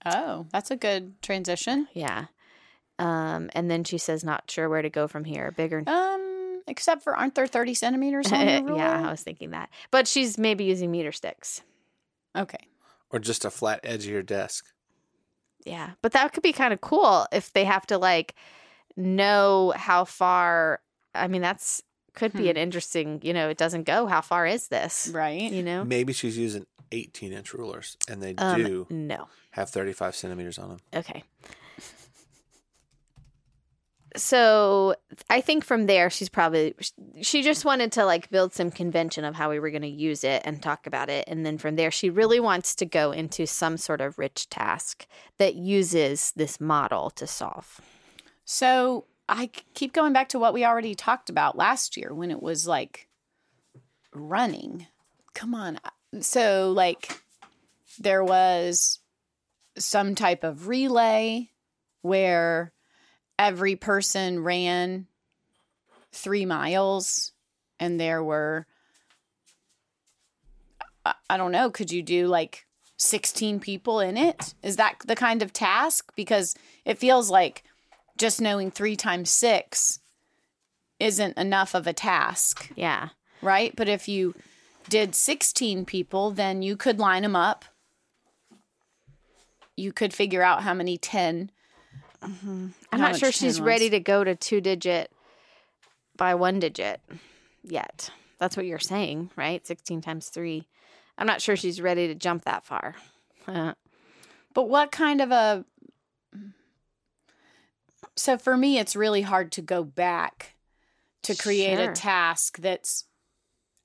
Oh, that's a good transition. Yeah. Um, and then she says, not sure where to go from here. Bigger. Um, except for, aren't there thirty centimeters on your ruler? Yeah, I was thinking that. But she's maybe using meter sticks. Okay. Or just a flat edge of your desk. Yeah. But that could be kind of cool if they have to, like, know how far. I mean, that's could hmm. be an interesting, you know, it doesn't go. How far is this? Right. You know? Maybe she's using eighteen-inch rulers, and they um, do no. have thirty-five centimeters on them. Okay. So I think from there, she's probably, she just wanted to like build some convention of how we were going to use it and talk about it. And then from there, she really wants to go into some sort of rich task that uses this model to solve. So I keep going back to what we already talked about last year when it was like running. Come on. So like there was some type of relay where every person ran three miles, and there were, I, I don't know, could you do like sixteen people in it? Is that the kind of task? Because it feels like just knowing three times six isn't enough of a task. Yeah. Right? But if you did sixteen people, then you could line them up. You could figure out how many ten Mm-hmm. I'm not sure she's ready to go to two digit by one digit yet. That's what you're saying, right? sixteen times three. I'm not sure she's ready to jump that far. Uh, but what kind of a... So for me, it's really hard to go back to create sure. a task that's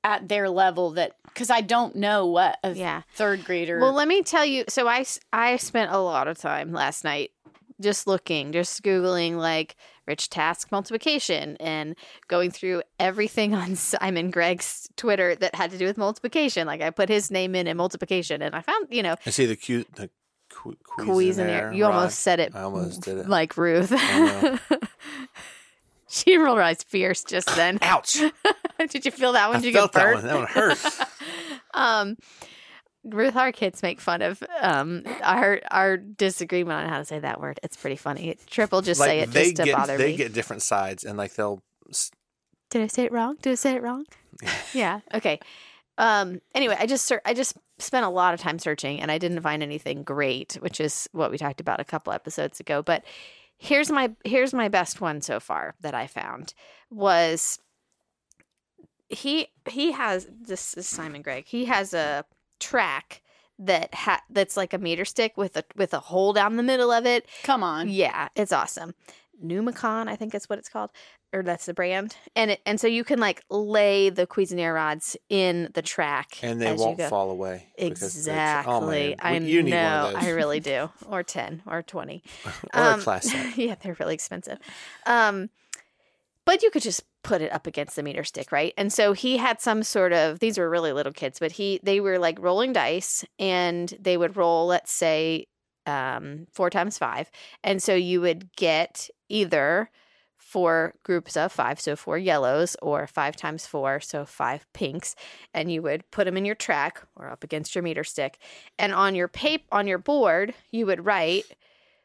at their level that... Because I don't know what a yeah. third grader... Well, let me tell you. So I, I spent a lot of time last night just looking, just Googling like rich task multiplication and going through everything on Simon Gregg's Twitter that had to do with multiplication. Like I put his name in and multiplication and I found, you know. I see the cute, the cu- Cuisenaire. You rod. Almost said it. I almost did it. Like Ruth. She realized fierce just then. Ouch. Did you feel that one? I Did you felt get burnt? That one. That one hurt. um, Ruth, our kids make fun of um, our our disagreement on how to say that word. It's pretty funny. Triple just like say it just get, to bother they me. They get different sides, and like they'll. Did I say it wrong? Did I say it wrong? Yeah. Okay. Um, anyway, I just I just spent a lot of time searching, and I didn't find anything great, which is what we talked about a couple episodes ago. But here's my here's my best one so far that I found was he he has this is Simon Gregg. He has a track that ha- that's like a meter stick with a with a hole down the middle of it. Come on. Yeah, it's awesome. Numicon, I think that's what it's called, or that's the brand. And it, and so you can like lay the Cuisenaire rods in the track and they won't fall away. Exactly. Oh, man. I you need know. One of those. I really do. Or ten or twenty. Or um, a class set. Yeah, they're really expensive. Um But you could just put it up against the meter stick, right? And so he had some sort of, these were really little kids, but he they were like rolling dice and they would roll, let's say, um, four times five. And so you would get either four groups of five, so four yellows, or five times four, so five pinks. And you would put them in your track or up against your meter stick. And on your paper, on your board, you would write...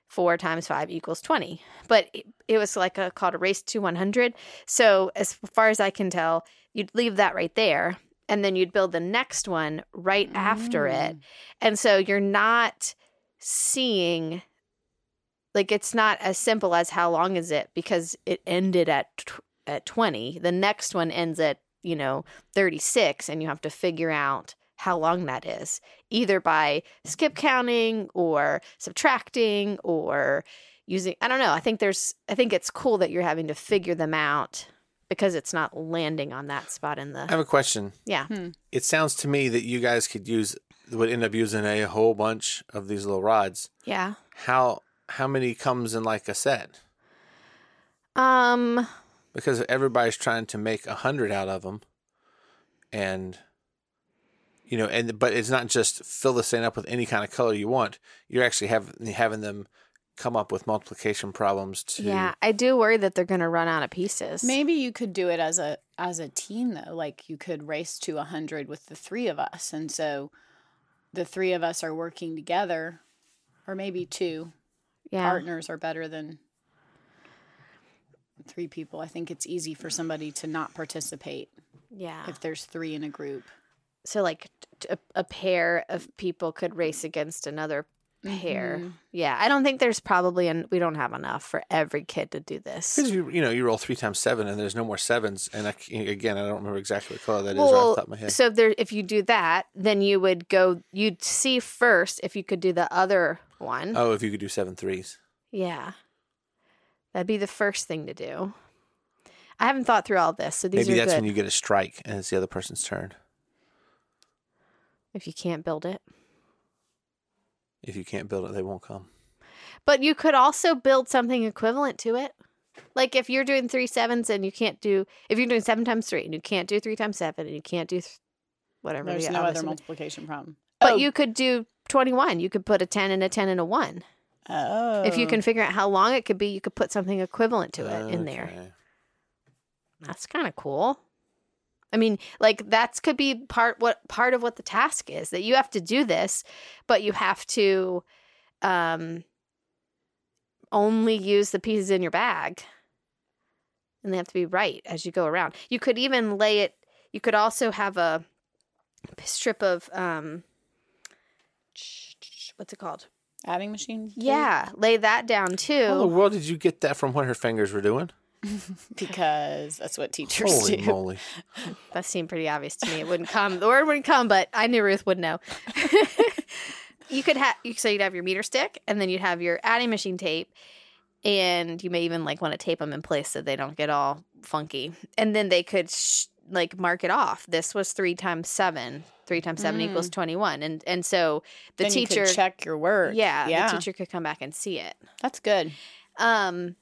Four times five equals twenty. But it, it was like a called a race to one hundred. So as far as I can tell, you'd leave that right there. And then you'd build the next one right mm. after it. And so you're not seeing, like it's not as simple as how long is it because it ended at at twenty. The next one ends at, you know, thirty-six and you have to figure out how long that is, either by skip counting or subtracting or using, I don't know. I think there's, I think it's cool that you're having to figure them out because it's not landing on that spot in the. I have a question. Yeah. Hmm. It sounds to me that you guys could use, would end up using a whole bunch of these little rods. Yeah. How, how many comes in like a set? Um. Because everybody's trying to make a hundred out of them and. You know, and but it's not just fill the sand up with any kind of color you want. You're actually have, having them come up with multiplication problems to. Yeah, I do worry that they're going to run out of pieces. Maybe you could do it as a as a team though. Like you could race to a hundred with the three of us, and so the three of us are working together, or maybe two. Yeah, partners are better than three people, I think it's easy for somebody to not participate. Yeah. If there's three in a group. So like a, a pair of people could race against another pair. Mm-hmm. Yeah. I don't think there's probably, and we don't have enough for every kid to do this. Because, you, you know, you roll three times seven and there's no more sevens. And I, again, I don't remember exactly what color that well, is right off the top of my head. So if, there, if you do that, then you would go, you'd see first if you could do the other one. Oh, if you could do seven threes. Yeah. That'd be the first thing to do. I haven't thought through all this, so these maybe are that's good. When you get a strike and it's the other person's turn. If you can't build it. If you can't build it, they won't come. But you could also build something equivalent to it. Like if you're doing three sevens and you can't do, if you're doing seven times three and you can't do three times seven and you can't do th- whatever. There's no other multiplication problem. But oh. you could do twenty-one. You could put a ten and a ten and a one. Oh. If you can figure out how long it could be, you could put something equivalent to it okay. in there. That's kind of cool. I mean, like that's could be part what part of what the task is, that you have to do this, but you have to um, only use the pieces in your bag, and they have to be right as you go around. You could even lay it. You could also have a strip of um, what's it called? Adding machine? Yeah, lay that down too. How in the world did you get that from what her fingers were doing? Because that's what teachers Holy do. Holy moly. That seemed pretty obvious to me. It wouldn't come. The word wouldn't come, but I knew Ruth would know. You could have, so you'd have your meter stick, and then you'd have your adding machine tape, and you may even like want to tape them in place so they don't get all funky. And then they could sh- like mark it off. This was three times seven. Three times seven mm. equals twenty-one. And and so the then teacher... you could check your work. Yeah, yeah. The teacher could come back and see it. That's good. Um,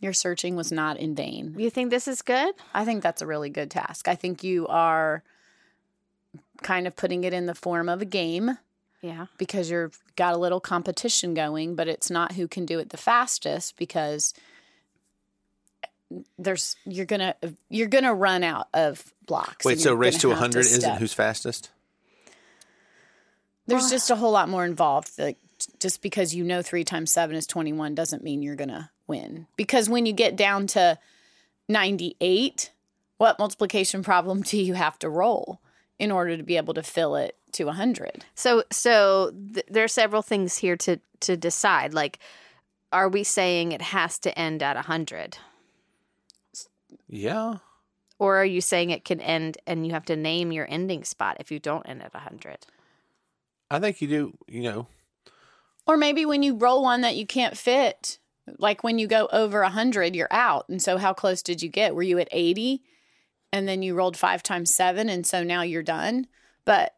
Your searching was not in vain. You think this is good? I think that's a really good task. I think you are kind of putting it in the form of a game. Yeah. Because you've got a little competition going, but it's not who can do it the fastest because... There's you're gonna you're gonna run out of blocks. Wait, so race to a hundred isn't who's fastest? There's well, just a whole lot more involved. Like just because you know three times seven is twenty-one doesn't mean you're gonna win. Because when you get down to ninety-eight, what multiplication problem do you have to roll in order to be able to fill it to a hundred? So so th- there are several things here to to decide. Like, are we saying it has to end at a hundred? Yeah. Or are you saying it can end and you have to name your ending spot if you don't end at one hundred? I think you do, you know. Or maybe when you roll one that you can't fit, like when you go over one hundred, you're out. And so how close did you get? Were you at eighty? And then you rolled five times seven, and so now you're done. But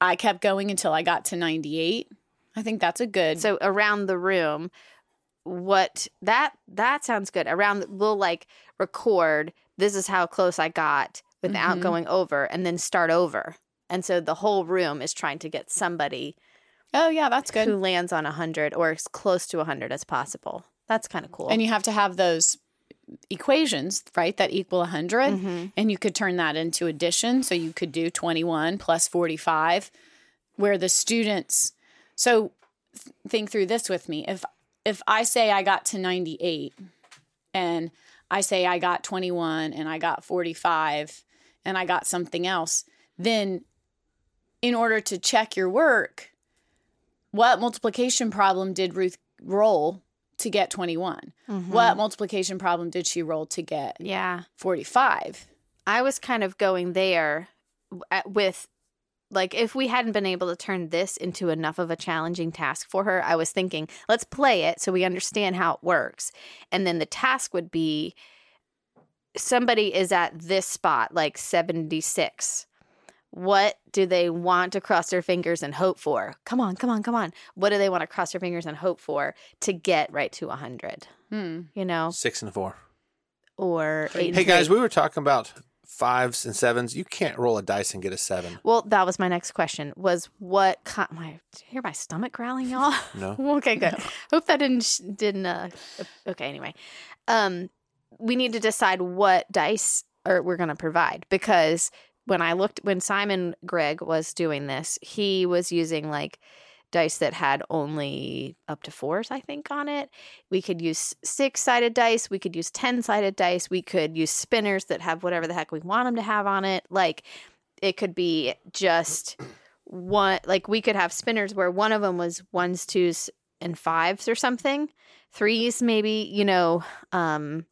I kept going until I got to ninety-eight. I think that's a good... So around the room... What that that sounds good. Around we'll like record. This is how close I got without mm-hmm. going over, and then start over. And so the whole room is trying to get somebody. Oh yeah, that's good. Who lands on a hundred or as close to a hundred as possible. That's kind of cool. And you have to have those equations, right? That equal a hundred, mm-hmm. and you could turn that into addition. So you could do twenty-one plus forty-five, where the students. So th- think through this with me. If If I say I got to ninety-eight and I say I got twenty-one and I got forty-five and I got something else, then in order to check your work, what multiplication problem did Ruth roll to get twenty-one? Mm-hmm. What multiplication problem did she roll to get yeah. forty-five? I was kind of going there with... Like, if we hadn't been able to turn this into enough of a challenging task for her, I was thinking, let's play it so we understand how it works. And then the task would be somebody is at this spot, like seventy-six. What do they want to cross their fingers and hope for? Come on, come on, come on. What do they want to cross their fingers and hope for to get right to one hundred? Hmm. You know? Six and four. Or eight and Hey, guys, eight. We were talking about... Fives and sevens, you can't roll a dice and get a seven. Well, that was my next question. Was what? Co- my did you hear my stomach growling, y'all? No. Okay, good. No. Hope that didn't didn't. Uh, okay, anyway, um, we need to decide what dice or we're going to provide, because when I looked when Simon Gregg was doing this, he was using like dice that had only up to fours, I think, on it. We could use six-sided dice. We could use ten-sided dice. We could use spinners that have whatever the heck we want them to have on it. Like, it could be just one, like, we could have spinners where one of them was ones, twos, and fives or something. Threes, maybe, you know. Um,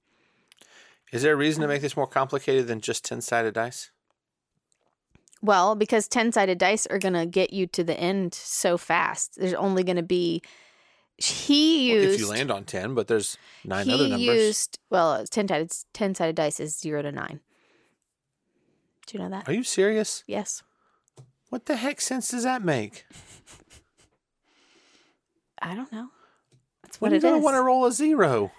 Is there a reason to make this more complicated than just ten-sided dice? Well, because ten-sided dice are going to get you to the end so fast. There's only going to be – he used well, – if you land on ten, but there's nine other numbers. He used – well, ten-sided, ten-sided dice is zero to nine. Do you know that? Are you serious? Yes. What the heck sense does that make? I don't know. That's what it is. You're going to want to roll a zero.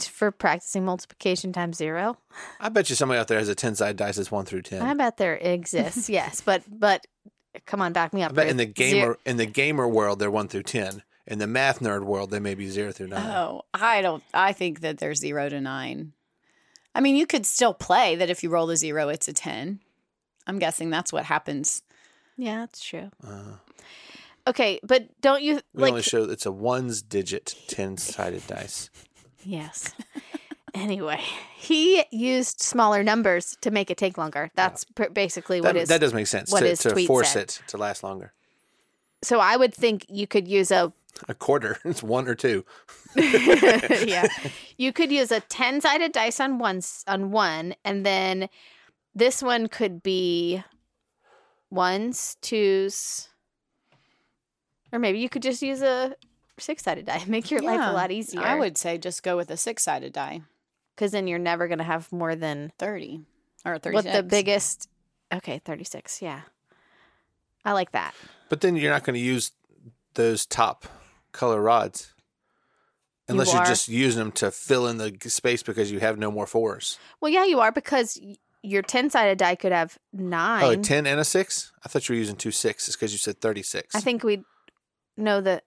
For practicing multiplication times zero? I bet you somebody out there has a ten-sided dice that's one through ten. I bet there exists, yes. But but come on, back me up. I bet in the, gamer, in the gamer world, they're one through ten. In the math nerd world, they may be zero through nine. Oh, I don't. I think that they're zero to nine. I mean, you could still play that if you roll a zero, it's a ten. I'm guessing that's what happens. Yeah, that's true. Uh, okay, but don't you... We like, only show it's a ones-digit ten-sided dice. Yes. Anyway, he used smaller numbers to make it take longer. That's yeah. pr- basically that, what is. That does make sense. What to, his to tweet force said. It to last longer. So I would think you could use a a quarter. It's one or two. Yeah, you could use a ten-sided dice on one on one, and then this one could be ones, twos, or maybe you could just use a. Six-sided die. Make your yeah, life a lot easier. I would say just go with a six-sided die. Because then you're never going to have more than... thirty. Or thirty-six. What the biggest... Okay, thirty-six. Yeah. I like that. But then you're not going to use those top color rods. Unless you you're just using them to fill in the space because you have no more fours. Well, yeah, you are because your ten-sided die could have nine. Oh, a ten and a six? I thought you were using two sixes because you said thirty-six. I think we know that...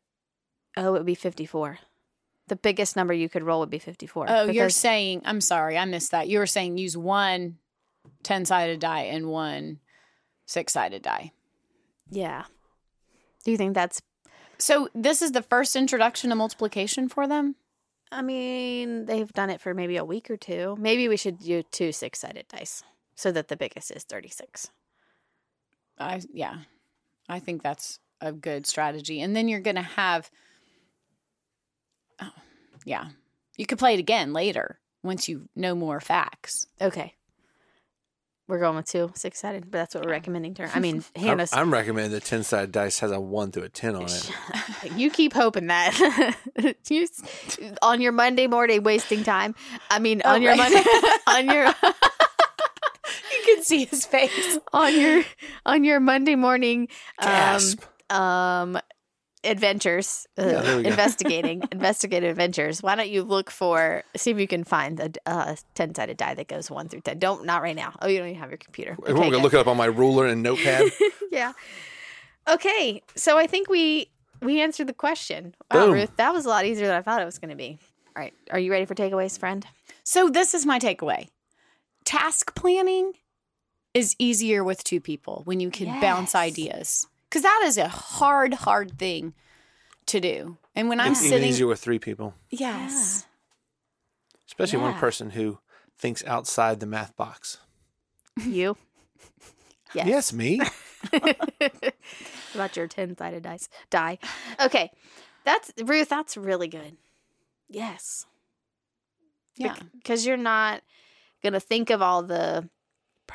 Oh, it would be fifty-four. The biggest number you could roll would be fifty-four. Oh, you're saying, I'm sorry, I missed that. You were saying use one ten-sided die and one six-sided die. Yeah. Do you think that's... So this is the first introduction to multiplication for them? I mean, they've done it for maybe a week or two. Maybe we should do two six-sided dice so that the biggest is thirty-six. I Yeah. I think that's a good strategy. And then you're going to have... Oh, yeah. You could play it again later once you know more facts. Okay. We're going with two six-sided, but that's what we're recommending to her. I mean, Hannah's... I'm, I'm recommending the ten-sided dice has a one through a ten on it. You keep hoping that. You, on your Monday morning, wasting time. I mean, on oh, your right. Monday... On your... You can see his face. On your on your Monday morning... Gasp. Um... um Adventures, yeah, uh, investigating, investigative adventures. Why don't you look for, see if you can find a uh, ten-sided die that goes one through ten. Don't, not right now. Oh, you don't even have your computer. I'm going to look it up on my ruler and notepad. Yeah. Okay. So I think we we answered the question. Wow, boom. Ruth, that was a lot easier than I thought it was going to be. All right. Are you ready for takeaways, friend? So this is my takeaway. Task planning is easier with two people when you can yes. bounce ideas. Because that is a hard, hard thing to do. And when I'm it's sitting... It's even easier with three people. Yes. Yeah. Especially yeah. one person who thinks outside the math box. You? Yes. Yes, me. About your ten-sided dice. Die. Okay. That's Ruth, that's really good. Yes. Yeah. Because you're not going to think of all the...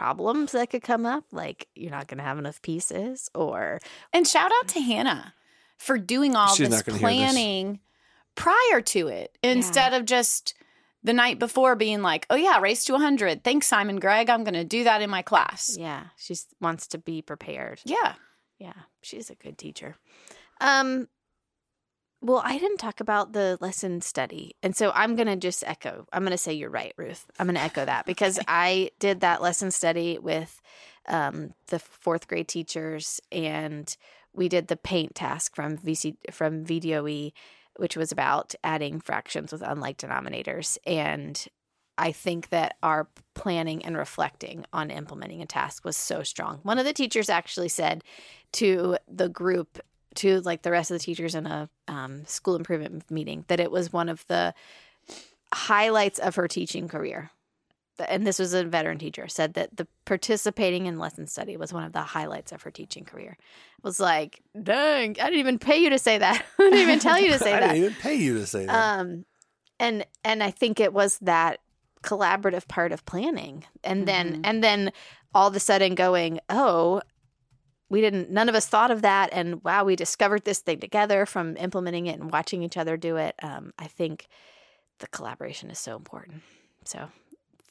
problems that could come up, like you're not going to have enough pieces, or and shout out to Hannah for doing all She's this planning this. prior to it yeah. instead of just the night before being like, oh yeah, race to one hundred. Thanks, Simon Gregg. I'm going to do that in my class. Yeah, she wants to be prepared. Yeah, yeah, she's a good teacher. Um, well, I didn't talk about the lesson study. And so I'm going to just echo. I'm going to say you're right, Ruth. I'm going to echo that because I did that lesson study with um, the fourth grade teachers, and we did the paint task from V C from V D O E, which was about adding fractions with unlike denominators. And I think that our planning and reflecting on implementing a task was so strong. One of the teachers actually said to the group to like the rest of the teachers in a um, school improvement meeting that it was one of the highlights of her teaching career. And this was a veteran teacher, said that the participating in lesson study was one of the highlights of her teaching career. It was like, dang, I didn't even pay you to say that. I didn't even tell you to say I that. I didn't even pay you to say that. Um, and and I think it was that collaborative part of planning. And mm-hmm. then and then all of a sudden going, oh, we didn't, none of us thought of that. And wow, we discovered this thing together from implementing it and watching each other do it. Um, I think the collaboration is so important. So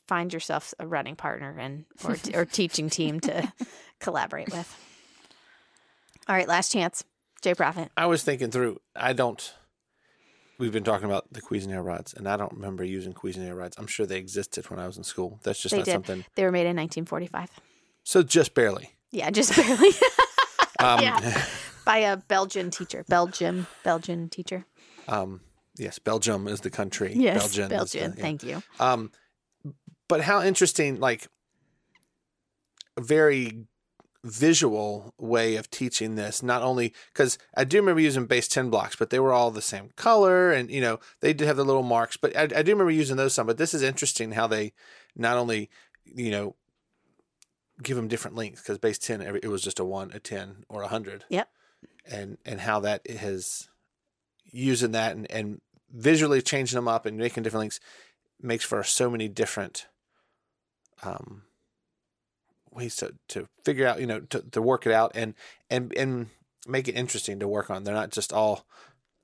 find yourself a running partner and or, t- or teaching team to collaborate with. All right, last chance. Jay Profitt. I was thinking through. I don't – we've been talking about the Cuisenaire rods, and I don't remember using Cuisenaire rods. I'm sure they existed when I was in school. That's just they not did. something – They were made in nineteen forty-five. So just barely. Yeah, just barely. um, yeah. By a Belgian teacher. Belgium. Belgian teacher. Um, yes, Belgium is the country. Yes, Belgian. Belgian. The, yeah. Thank you. Um But how interesting, like, a very visual way of teaching this, not only – because I do remember using base ten blocks, but they were all the same color and, you know, they did have the little marks. But I, I do remember using those some. But this is interesting how they not only, you know, give them different lengths because base ten, every, it was just a one, a ten, or a one hundred. Yep. And, and how that has – using that and, and visually changing them up and making different lengths makes for so many different – Um, ways to, to figure out, you know, to, to work it out and, and and make it interesting to work on. They're not just all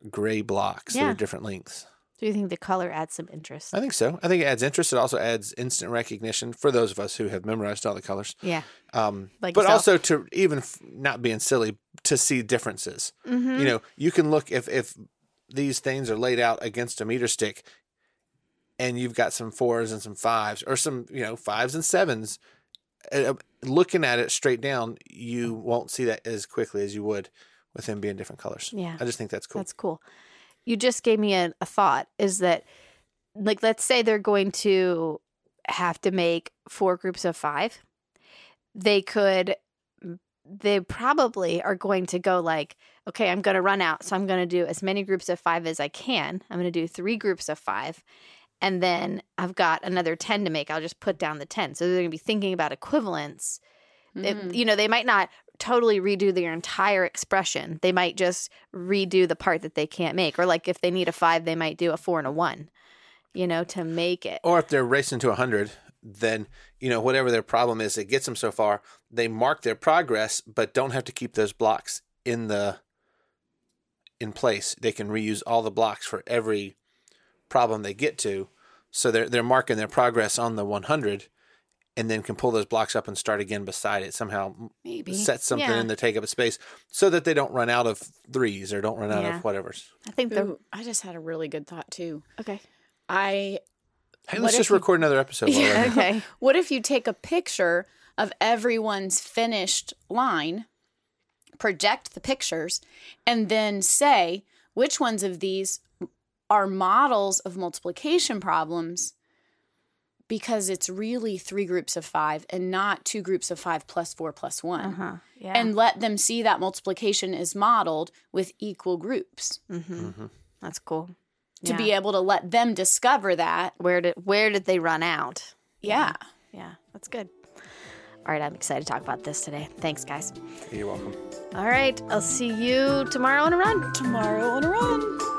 gray blocks. Yeah. They're different lengths. Do you think the color adds some interest? I think so. I think it adds interest. It also adds instant recognition for those of us who have memorized all the colors. Yeah. Um, like but yourself. Also to even f- not being silly, to see differences. Mm-hmm. You know, you can look if, if these things are laid out against a meter stick, and you've got some fours and some fives or some, you know, fives and sevens. Uh, looking at it straight down, you won't see that as quickly as you would with them being different colors. Yeah. I just think that's cool. That's cool. You just gave me a, a thought is that, like, let's say they're going to have to make four groups of five. They could, they probably are going to go like, okay, I'm going to run out. So I'm going to do as many groups of five as I can. I'm going to do three groups of five. And then I've got another ten to make. I'll just put down the ten. So they're going to be thinking about equivalence. Mm-hmm. It, you know, they might not totally redo their entire expression. They might just redo the part that they can't make. Or like if they need a five, they might do a four and a one, you know, to make it. Or if they're racing to one hundred, then, you know, whatever their problem is, it gets them so far. They mark their progress, but don't have to keep those blocks in the in place. They can reuse all the blocks for every problem they get to, so they're they're marking their progress on the one hundred, and then can pull those blocks up and start again beside it. Somehow, maybe set something yeah. in the take up of space so that they don't run out of threes or don't run out yeah. of whatever's. I think the I just had a really good thought too. Okay, I hey, let's just record you, another episode. Yeah, okay. What if you take a picture of everyone's finished line, project the pictures, and then say which ones of these are models of multiplication problems, because it's really three groups of five and not two groups of five plus four plus one. Uh-huh. Yeah. And let them see that multiplication is modeled with equal groups. Mm-hmm. Mm-hmm. That's cool. To yeah. be able to let them discover that. Where did where did they run out? Yeah. Yeah, yeah. That's good. All right, I'm excited to talk about this today. Thanks, guys. You're welcome. All right, I'll see you tomorrow on a run. Tomorrow on a run.